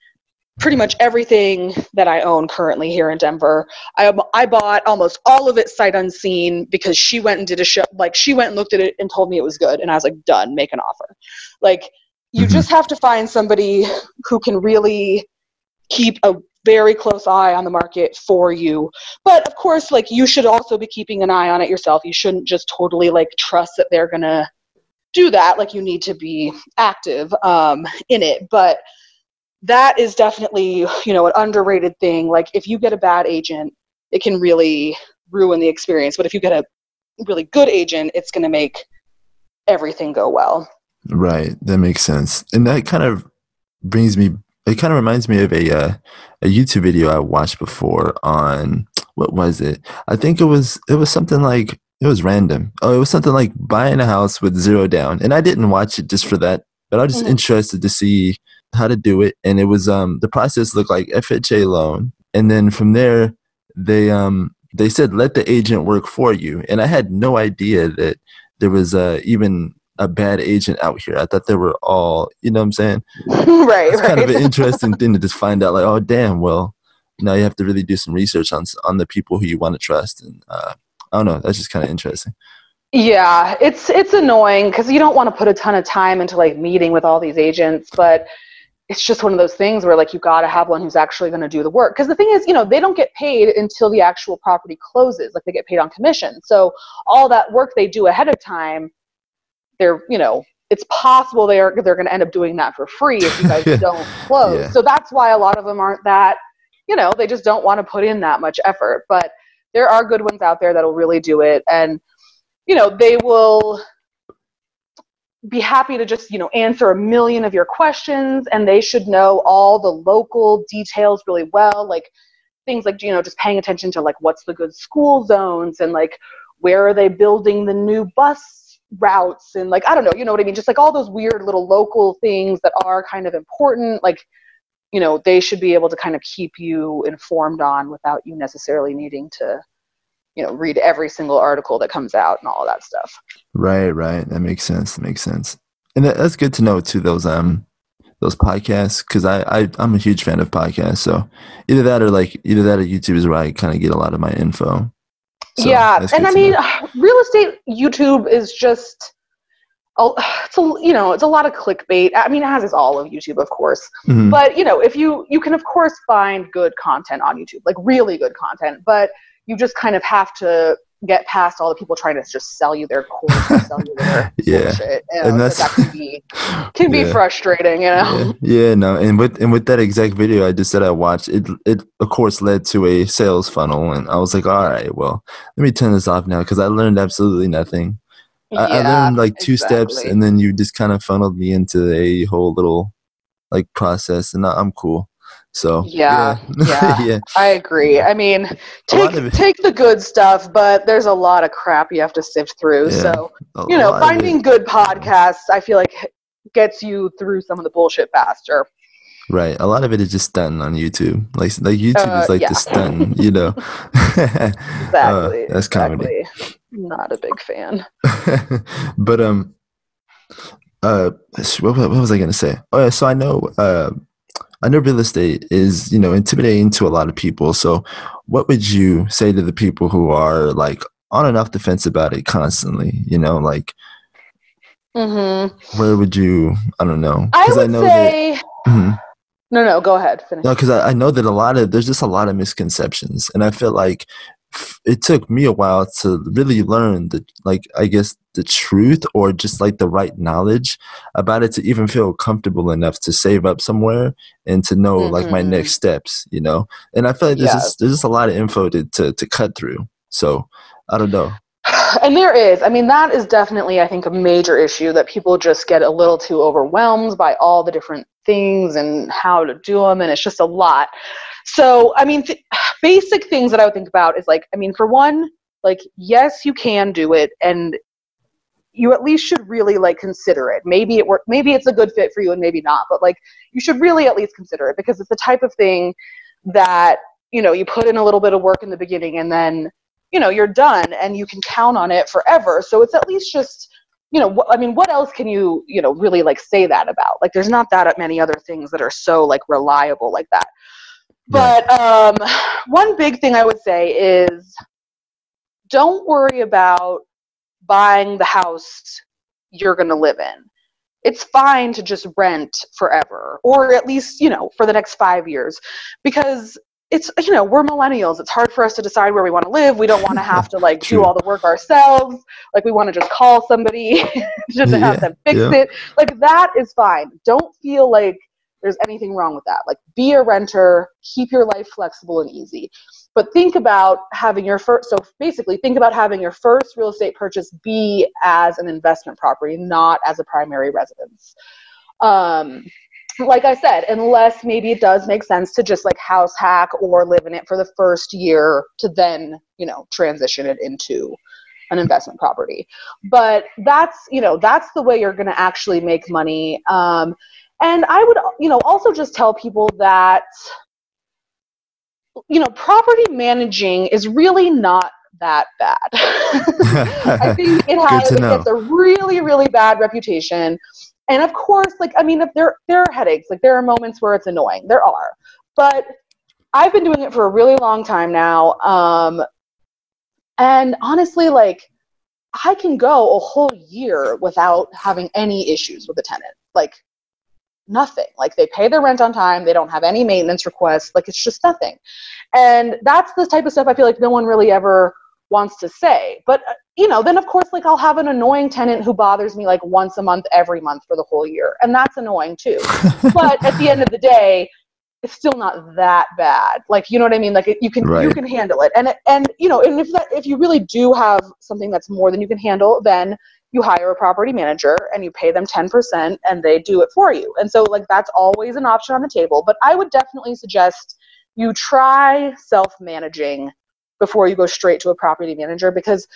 pretty much everything that I own currently here in Denver. I bought almost all of it sight unseen because she went and did a show. Like she went and looked at it and told me it was good. And I was like, done, make an offer. Like you just have to find somebody who can really keep a very close eye on the market for you. But of course, like you should also be keeping an eye on it yourself. You shouldn't just totally like trust that they're going to do that. Like you need to be active in it. But that is definitely, an underrated thing. Like if you get a bad agent, it can really ruin the experience. But if you get a really good agent, it's going to make everything go well. Right. That makes sense. And that kind of reminds me of a YouTube video I watched before on, what was it? I think it was something like, it was random. Oh, it was something like buying a house with zero down. And I didn't watch it just for that, but I was just interested to see how to do it. And it was, the process looked like FHA loan. And then from there, they said, let the agent work for you. And I had no idea that there was even a bad agent out here. I thought they were all, you know what I'm saying? Right. It's kind of an interesting thing to just find out like, oh, damn, well, now you have to really do some research on the people who you want to trust. And, I don't know. That's just kind of interesting. Yeah. It's annoying because you don't want to put a ton of time into like meeting with all these agents, but it's just one of those things where like, you got to have one who's actually going to do the work. Cause the thing is, they don't get paid until the actual property closes. Like they get paid on commission. So all that work they do ahead of time, it's possible they're going to end up doing that for free if you guys don't close. Yeah. So that's why a lot of them aren't that, they just don't want to put in that much effort, but there are good ones out there that'll really do it. And, they will be happy to just, answer a million of your questions, and they should know all the local details really well. Like things like, just paying attention to like, what's the good school zones and like, where are they building the new bus routes? And like, I don't know, you know what I mean? Just like all those weird little local things that are kind of important. Like, they should be able to kind of keep you informed on without you necessarily needing to, read every single article that comes out and all of that stuff. Right, right. That makes sense. And that's good to know too, those podcasts, because I'm a huge fan of podcasts. So either that or YouTube is where I kind of get a lot of my info. So yeah. And I mean, real estate YouTube is just... it's a lot of clickbait. I mean, as is all of YouTube, of course. Mm-hmm. But, if you can, of course, find good content on YouTube, like really good content. But you just kind of have to get past all the people trying to just sell you their course and sell you their bullshit. And that can be frustrating, Yeah, no. And with that exact video I just said I watched, it of course led to a sales funnel. And I was like, all right, well, let me turn this off now because I learned absolutely nothing. I learned like two steps, and then you just kind of funneled me into a whole little like process, and I'm cool. So yeah. I agree. I mean, take the good stuff, but there's a lot of crap you have to sift through. Yeah, so, you know, finding good podcasts, I feel like gets you through some of the bullshit faster. Right. A lot of it is just stunting on YouTube. Like YouTube is like the stunt, you know. Exactly. That's comedy. Exactly. Not a big fan. But what was I going to say? Oh, yeah, so I know real estate is, you know, intimidating to a lot of people. So what would you say to the people who are like on and off the fence about it constantly, you know, like where would you, I don't know. I would say, no, go ahead. Finish. No, because I know that there's just a lot of misconceptions. And I feel like it took me a while to really learn the, like, I guess the truth or just like the right knowledge about it to even feel comfortable enough to save up somewhere and to know like my next steps, you know? And I feel like there's just a lot of info to cut through. So I don't know. And there is. I mean, that is definitely, I think, a major issue that people just get a little too overwhelmed by all the different things and how to do them. And it's just a lot. So, I mean, basic things that I would think about is like, I mean, for one, like, yes, you can do it. And you at least should really like consider it. Maybe it works. Maybe it's a good fit for you and maybe not, but like you should really at least consider it because it's the type of thing that, you know, you put in a little bit of work in the beginning and then, you know, you're done and you can count on it forever. So it's at least just, you know, I mean, what else can you, you know, really like say that about? Like, there's not that many other things that are so like reliable like that. But one big thing I would say is don't worry about buying the house you're going to live in. It's fine to just rent forever or at least, you know, for the next 5 years because it's, you know, we're millennials. It's hard for us to decide where we want to live. We don't want to have to like do all the work ourselves. Like we want to just call somebody just to have them fix it. Like that is fine. Don't feel like there's anything wrong with that. Like be a renter, keep your life flexible and easy. But think about having your first, so basically think about having your first real estate purchase be as an investment property, not as a primary residence. Like I said, unless maybe it does make sense to just like house hack or live in it for the first year to then, you know, transition it into an investment property. But that's, you know, that's the way you're going to actually make money. And I would, you know, also just tell people that, you know, property managing is really not that bad. I think it gets a really, really bad reputation. And of course, like, I mean, if there are headaches, like there are moments where it's annoying. There are. But I've been doing it for a really long time now. And honestly, like, I can go a whole year without having any issues with a tenant. Like, nothing. Like they pay their rent on time. They don't have any maintenance requests. Like it's just nothing. And that's the type of stuff I feel like no one really ever wants to say, but you know, then of course, like I'll have an annoying tenant who bothers me like once a month, every month for the whole year. And that's annoying too. But at the end of the day, it's still not that bad. Like, you know what I mean? Like you can handle it. And you know, and if you really do have something that's more than you can handle, then you hire a property manager and you pay them 10% and they do it for you. And so like, that's always an option on the table, but I would definitely suggest you try self-managing before you go straight to a property manager, because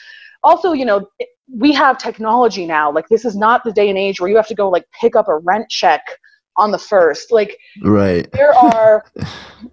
also, you know, we have technology now. Like this is not the day and age where you have to go like pick up a rent check on the first, like there are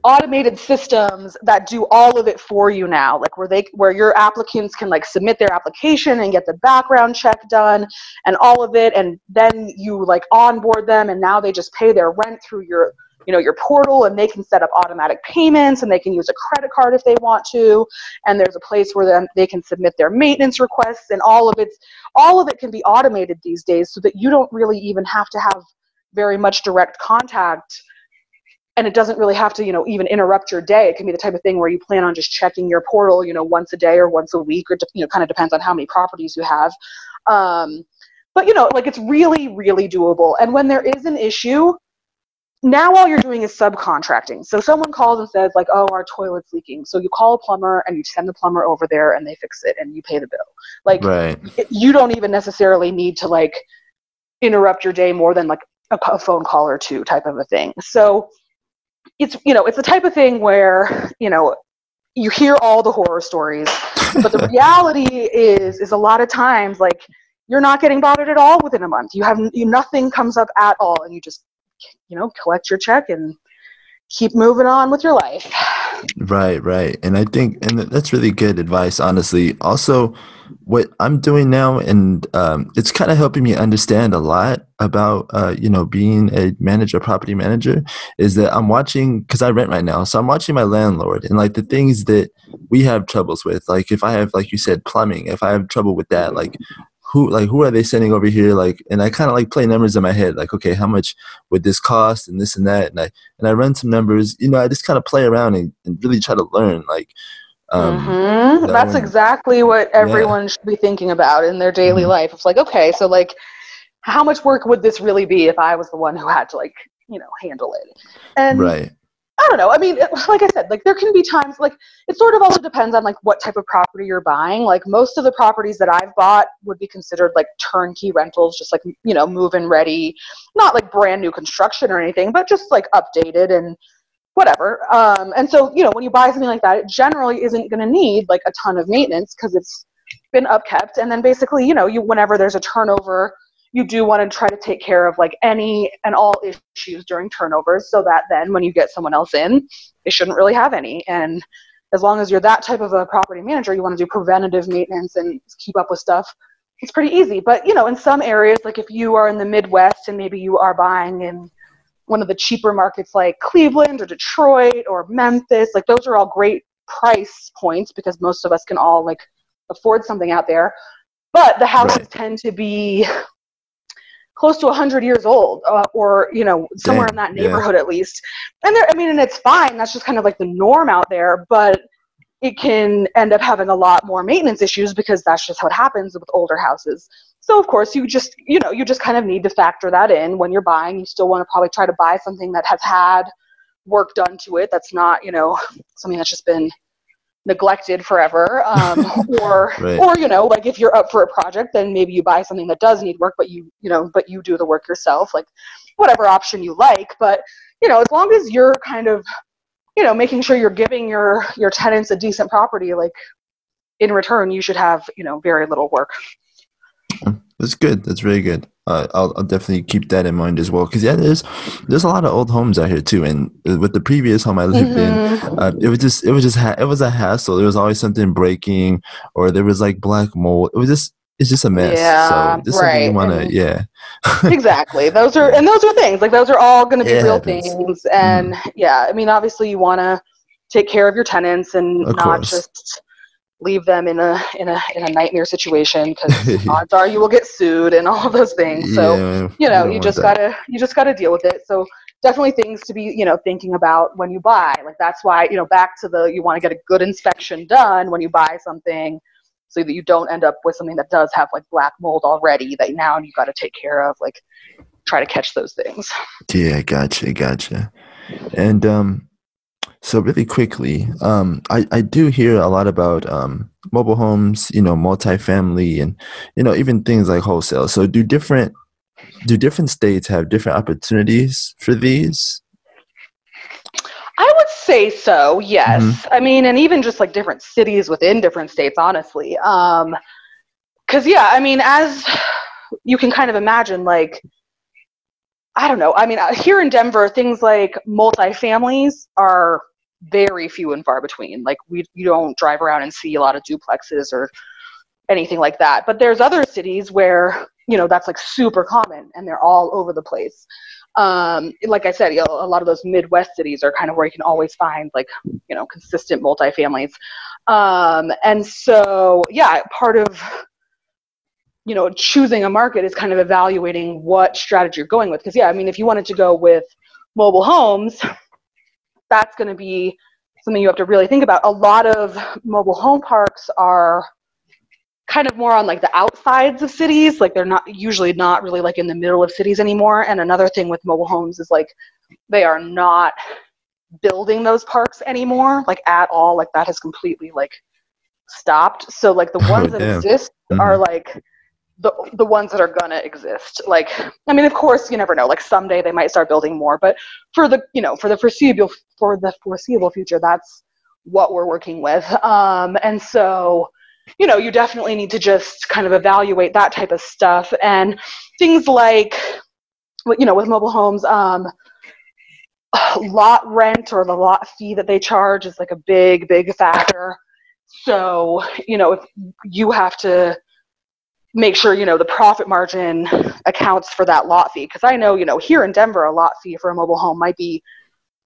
automated systems that do all of it for you now, like where your applicants can like submit their application and get the background check done and all of it. And then you like onboard them and now they just pay their rent through your, you know, your portal and they can set up automatic payments and they can use a credit card if they want to. And there's a place where then they can submit their maintenance requests and all of it can be automated these days so that you don't really even have to have very much direct contact and it doesn't really have to, you know, even interrupt your day. It can be the type of thing where you plan on just checking your portal, you know, once a day or once a week or, you know, kind of depends on how many properties you have. But you know, like it's really, really doable. And when there is an issue, Now all you're doing is subcontracting. So someone calls and says, like, oh, our toilet's leaking. So you call a plumber and you send the plumber over there and they fix it and you pay the bill. Like, right. You don't even necessarily need to, like, interrupt your day more than, like, a phone call or two type of a thing. So it's, you know, it's the type of thing where, you know, you hear all the horror stories, but the reality is a lot of times, like, you're not getting bothered at all within a month. You nothing comes up at all, and you just, you know, collect your check and keep moving on with your life. Right, right. And I think, and that's really good advice, honestly. Also, what I'm doing now, and it's kind of helping me understand a lot about, you know, being a manager, property manager, is that I'm watching, because I rent right now, so I'm watching my landlord and, like, the things that we have troubles with. Like, if I have, like you said, plumbing, if I have trouble with that, like, who are they sending over here? Like, and I kind of, like, play numbers in my head, like, okay, how much would this cost and this and that. And I run some numbers, you know, I just kind of play around and really try to learn, like, mm-hmm. That's exactly what everyone should be thinking about in their daily mm-hmm. life. It's like, okay, so, like, how much work would this really be if I was the one who had to, like, you know, handle it? And right. I don't know. I mean, like I said, like, there can be times, like, it sort of also depends on, like, what type of property you're buying. Like, most of the properties that I've bought would be considered, like, turnkey rentals, just, like, you know, move in ready, not, like, brand new construction or anything, but just, like, updated and whatever. And so, you know, when you buy something like that, it generally isn't going to need, like, a ton of maintenance because it's been upkept. And then basically, you know, whenever there's a turnover, you do want to try to take care of, like, any and all issues during turnovers so that then when you get someone else in, they shouldn't really have any. And as long as you're that type of a property manager, you want to do preventative maintenance and keep up with stuff. It's pretty easy. But, you know, in some areas, like, if you are in the Midwest and maybe you are buying in one of the cheaper markets like Cleveland or Detroit or Memphis, like, those are all great price points because most of us can all, like, afford something out there. But the houses right. tend to be close to 100 years old or, you know, somewhere in that neighborhood at least. And there, I mean, and it's fine. That's just kind of like the norm out there, but it can end up having a lot more maintenance issues because that's just how it happens with older houses. So of course you just, you know, you just kind of need to factor that in when you're buying. You still want to probably try to buy something that has had work done to it. That's not, you know, something that's just been neglected forever, or you know, like, if you're up for a project, then maybe you buy something that does need work, but you do the work yourself, like, whatever option you like. But, you know, as long as you're kind of, you know, making sure you're giving your tenants a decent property, like, in return, you should have, you know, very little work. That's good. That's really good. I'll definitely keep that in mind as well. Because, yeah, there's a lot of old homes out here too. And with the previous home I lived in, it was a hassle. There was always something breaking, or there was, like, black mold. It's just a mess. Yeah, so this right. Something you want to, exactly. Those are things, like, those are all going to be real things. And I mean, obviously you want to take care of your tenants and just leave them in a nightmare situation because odds are you will get sued and all of those things. So, you know, you just gotta deal with it. So definitely things to be, you know, thinking about when you buy, like, that's why, you know, back to you want to get a good inspection done when you buy something so that you don't end up with something that does have, like, black mold already that now you got to take care of, like, try to catch those things. Yeah. Gotcha. And, so really quickly, I do hear a lot about mobile homes, you know, multifamily, and, you know, even things like wholesale. So do different states have different opportunities for these? I would say so, yes. Mm-hmm. I mean, and even just, like, different cities within different states, honestly. 'Cause, yeah, I mean, as you can kind of imagine, like, I don't know. I mean, here in Denver, things like multifamilies are very few and far between. Like, you don't drive around and see a lot of duplexes or anything like that. But there's other cities where, you know, that's, like, super common, and they're all over the place. Like I said, you know, a lot of those Midwest cities are kind of where you can always find, like, you know, consistent multifamilies. And so, yeah, part of, you know, choosing a market is kind of evaluating what strategy you're going with. Because, yeah, I mean, if you wanted to go with mobile homes, that's going to be something you have to really think about. A lot of mobile home parks are kind of more on like the outsides of cities. Like they're not usually not really like in the middle of cities anymore. And another thing with mobile homes is like they are not building those parks anymore, like at all. Like that has completely like stopped. So like the ones that exist are like the ones that are gonna exist. Like, I mean, of course you never know, like someday they might start building more, but for the, you know, for the foreseeable future, that's what we're working with. And so, you know, you definitely need to just kind of evaluate that type of stuff and things like, you know, with mobile homes, lot rent or the lot fee that they charge is like a big, big factor. So, you know, if you have to make sure, you know, the profit margin accounts for that lot fee. Cause I know, you know, here in Denver, a lot fee for a mobile home might be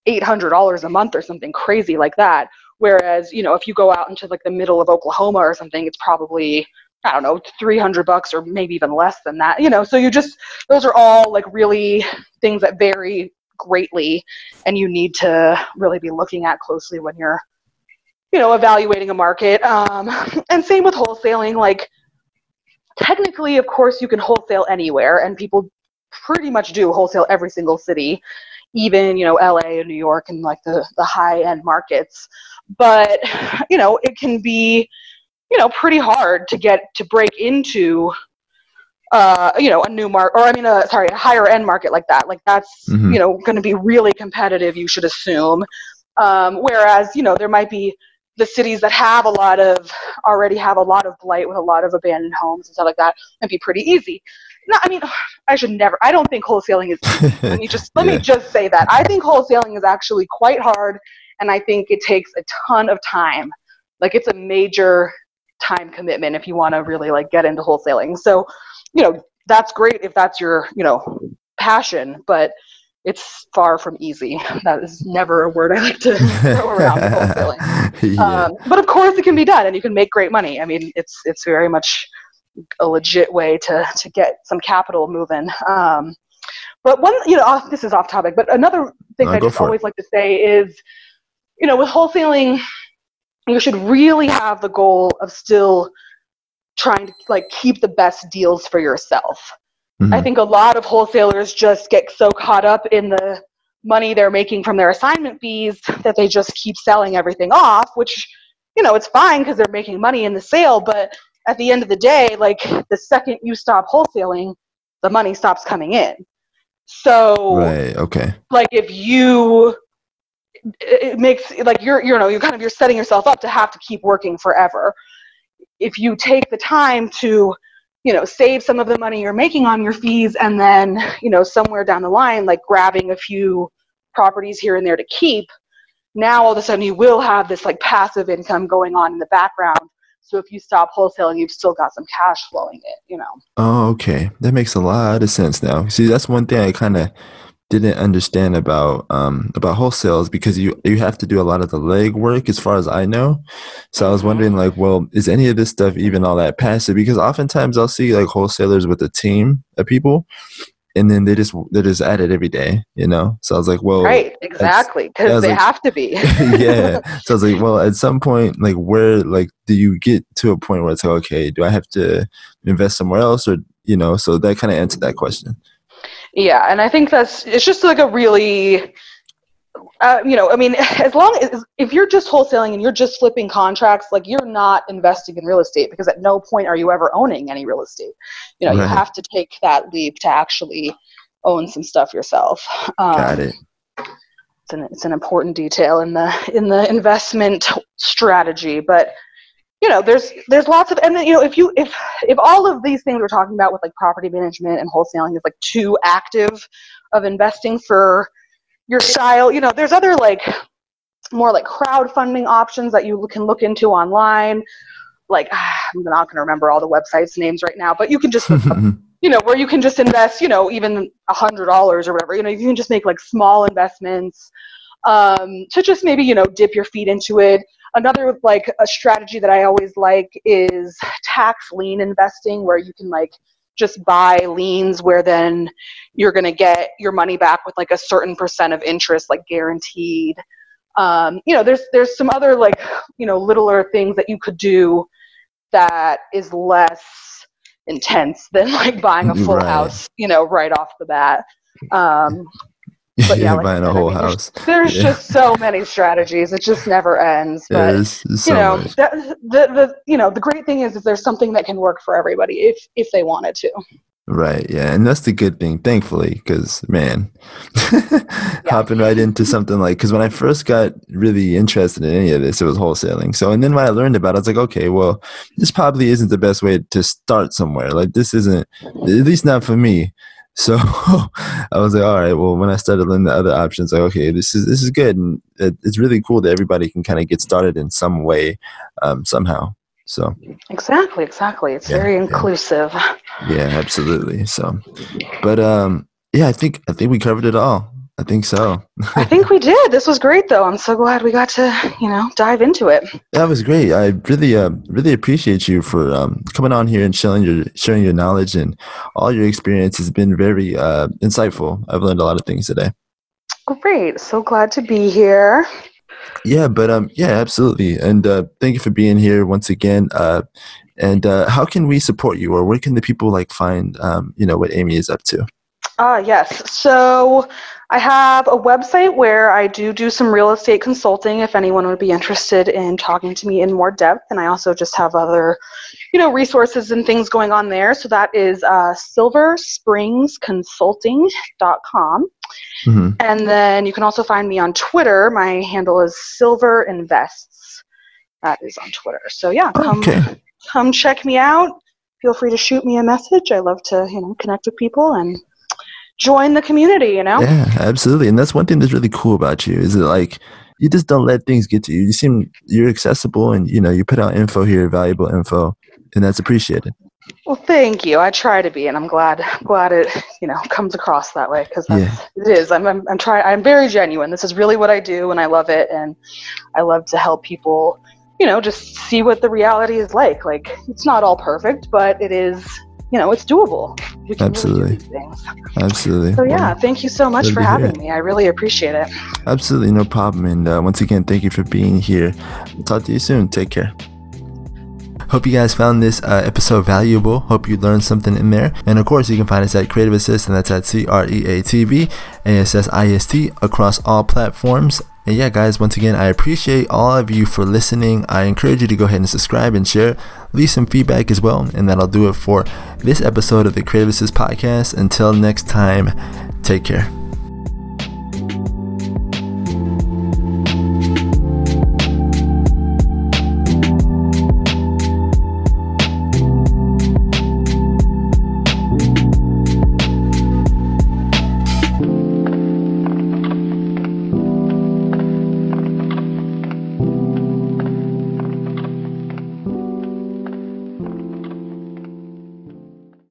$800 a month or something crazy like that. Whereas, you know, if you go out into like the middle of Oklahoma or something, it's probably, I don't know, $300 or maybe even less than that, you know? So you just, those are all like really things that vary greatly. And you need to really be looking at closely when you're, you know, evaluating a market. And same with wholesaling, like technically, of course you can wholesale anywhere and people pretty much do wholesale every single city, even, you know, LA and New York and like the high end markets. But, you know, it can be, you know, pretty hard to get to break into, you know, a new market, or I mean, a higher end market like that. Like that's, you know, going to be really competitive, you should assume. Whereas, you know, there might be the cities that have a lot of, already have a lot of blight with a lot of abandoned homes and stuff like that, it'd be pretty easy. No, I mean, I don't think wholesaling is easy. Let me just say that. I think wholesaling is actually quite hard, and I think it takes a ton of time. Like it's a major time commitment if you want to really like get into wholesaling. So, you know, that's great if that's your, you know, passion, but it's far from easy. That is never a word I like to throw around wholesaling. But of course it can be done and you can make great money. I mean, it's very much a legit way to get some capital moving. But one, you know, this is off topic, but another thing I just always like to say is, you know, with wholesaling, you should really have the goal of still trying to like keep the best deals for yourself. I think a lot of wholesalers just get so caught up in the money they're making from their assignment fees that they just keep selling everything off, which, you know, it's fine because they're making money in the sale. But at the end of the day, like the second you stop wholesaling, the money stops coming in. So like if you, it makes like you're setting yourself up to have to keep working forever. If you take the time to, you know, save some of the money you're making on your fees and then, you know, somewhere down the line, like grabbing a few properties here and there to keep, now all of a sudden you will have this like passive income going on in the background. So if you stop wholesaling, you've still got some cash flowing it, you know? Oh, okay. That makes a lot of sense now. See, that's one thing I kind of didn't understand about wholesales, because you have to do a lot of the legwork as far as I know. So I was wondering like, well, is any of this stuff even all that passive? Because oftentimes I'll see like wholesalers with a team of people and then they're just at it every day, you know? So I was like, well, right. Exactly. Cause they like, have to be. Yeah. So I was like, well, at some point, like where, like, do you get to a point where it's like, okay, do I have to invest somewhere else? Or, you know, so that kind of answered that question. Yeah. And I think it's just like a really, you know, I mean, as long as, if you're just wholesaling and you're just flipping contracts, like you're not investing in real estate, because at no point are you ever owning any real estate. You know, you have to take that leap to actually own some stuff yourself. Got it. It's an important detail in the investment strategy, but you know, there's lots of, and then, you know, if all of these things we're talking about with like property management and wholesaling is like too active of investing for your style, you know, there's other like more like crowdfunding options that you can look into online. Like, I'm not going to remember all the websites names right now, but you can just, you know, where you can just invest, you know, even $100 or whatever, you know, you can just make like small investments, to just maybe, you know, dip your feet into it. Another like a strategy that I always like is tax lien investing, where you can like just buy liens where then you're going to get your money back with like a certain percent of interest, like guaranteed. You know, there's some other like, you know, littler things that you could do that is less intense than like buying a full house, you know, right off the bat. But yeah, like buying a whole house. There's just so many strategies. It just never ends. But you know, the great thing is there's something that can work for everybody if they wanted to. Right. Yeah. And that's the good thing, thankfully, because man, hopping right into something like, because when I first got really interested in any of this, it was wholesaling. So, and then when I learned about it, I was like, okay, well, this probably isn't the best way to start somewhere. Like this isn't, at least not for me. So I was like, all right, well, when I started learning the other options, like, okay, this is good. And it's really cool that everybody can kind of get started in some way, somehow. So exactly. It's very inclusive. Yeah, absolutely. So, but, yeah, I think we covered it all. I think so. I think we did. This was great though. I'm so glad we got to, you know, dive into it. That was great. I really, really appreciate you for, coming on here and sharing your knowledge and all your experience has been very, insightful. I've learned a lot of things today. Great. So glad to be here. Yeah, but yeah, absolutely. And thank you for being here once again. And how can we support you, or where can the people like find, you know, what Amy is up to? Yes. So I have a website where I do some real estate consulting if anyone would be interested in talking to me in more depth. And I also just have other, you know, resources and things going on there. So that is silverspringsconsulting.com. Mm-hmm. And then you can also find me on Twitter. My handle is SilverInvests. That is on Twitter. So yeah, come check me out. Feel free to shoot me a message. I love to, you know, connect with people and join the community, you know? Yeah, absolutely. And that's one thing that's really cool about you is that like you just don't let things get to you. You seem you're accessible and you know, you put out info here, valuable info, and that's appreciated. Well, thank you. I try to be, and I'm glad it, you know, comes across that way because it is. I'm very genuine. This is really what I do, and I love it, and I love to help people, you know, just see what the reality is like. Like it's not all perfect, but it is, you know, it's doable. We can really do these things. Absolutely. So yeah, thank you so much for having me. I really appreciate it. Absolutely, no problem. And once again, thank you for being here. I'll talk to you soon. Take care. Hope you guys found this episode valuable. Hope you learned something in there. And of course, you can find us at Creative Assist, and that's at CREATV ASSIST across all platforms. And yeah, guys, once again, I appreciate all of you for listening. I encourage you to go ahead and subscribe and share. Leave some feedback as well. And that'll do it for this episode of the Creative Assist Podcast. Until next time, take care.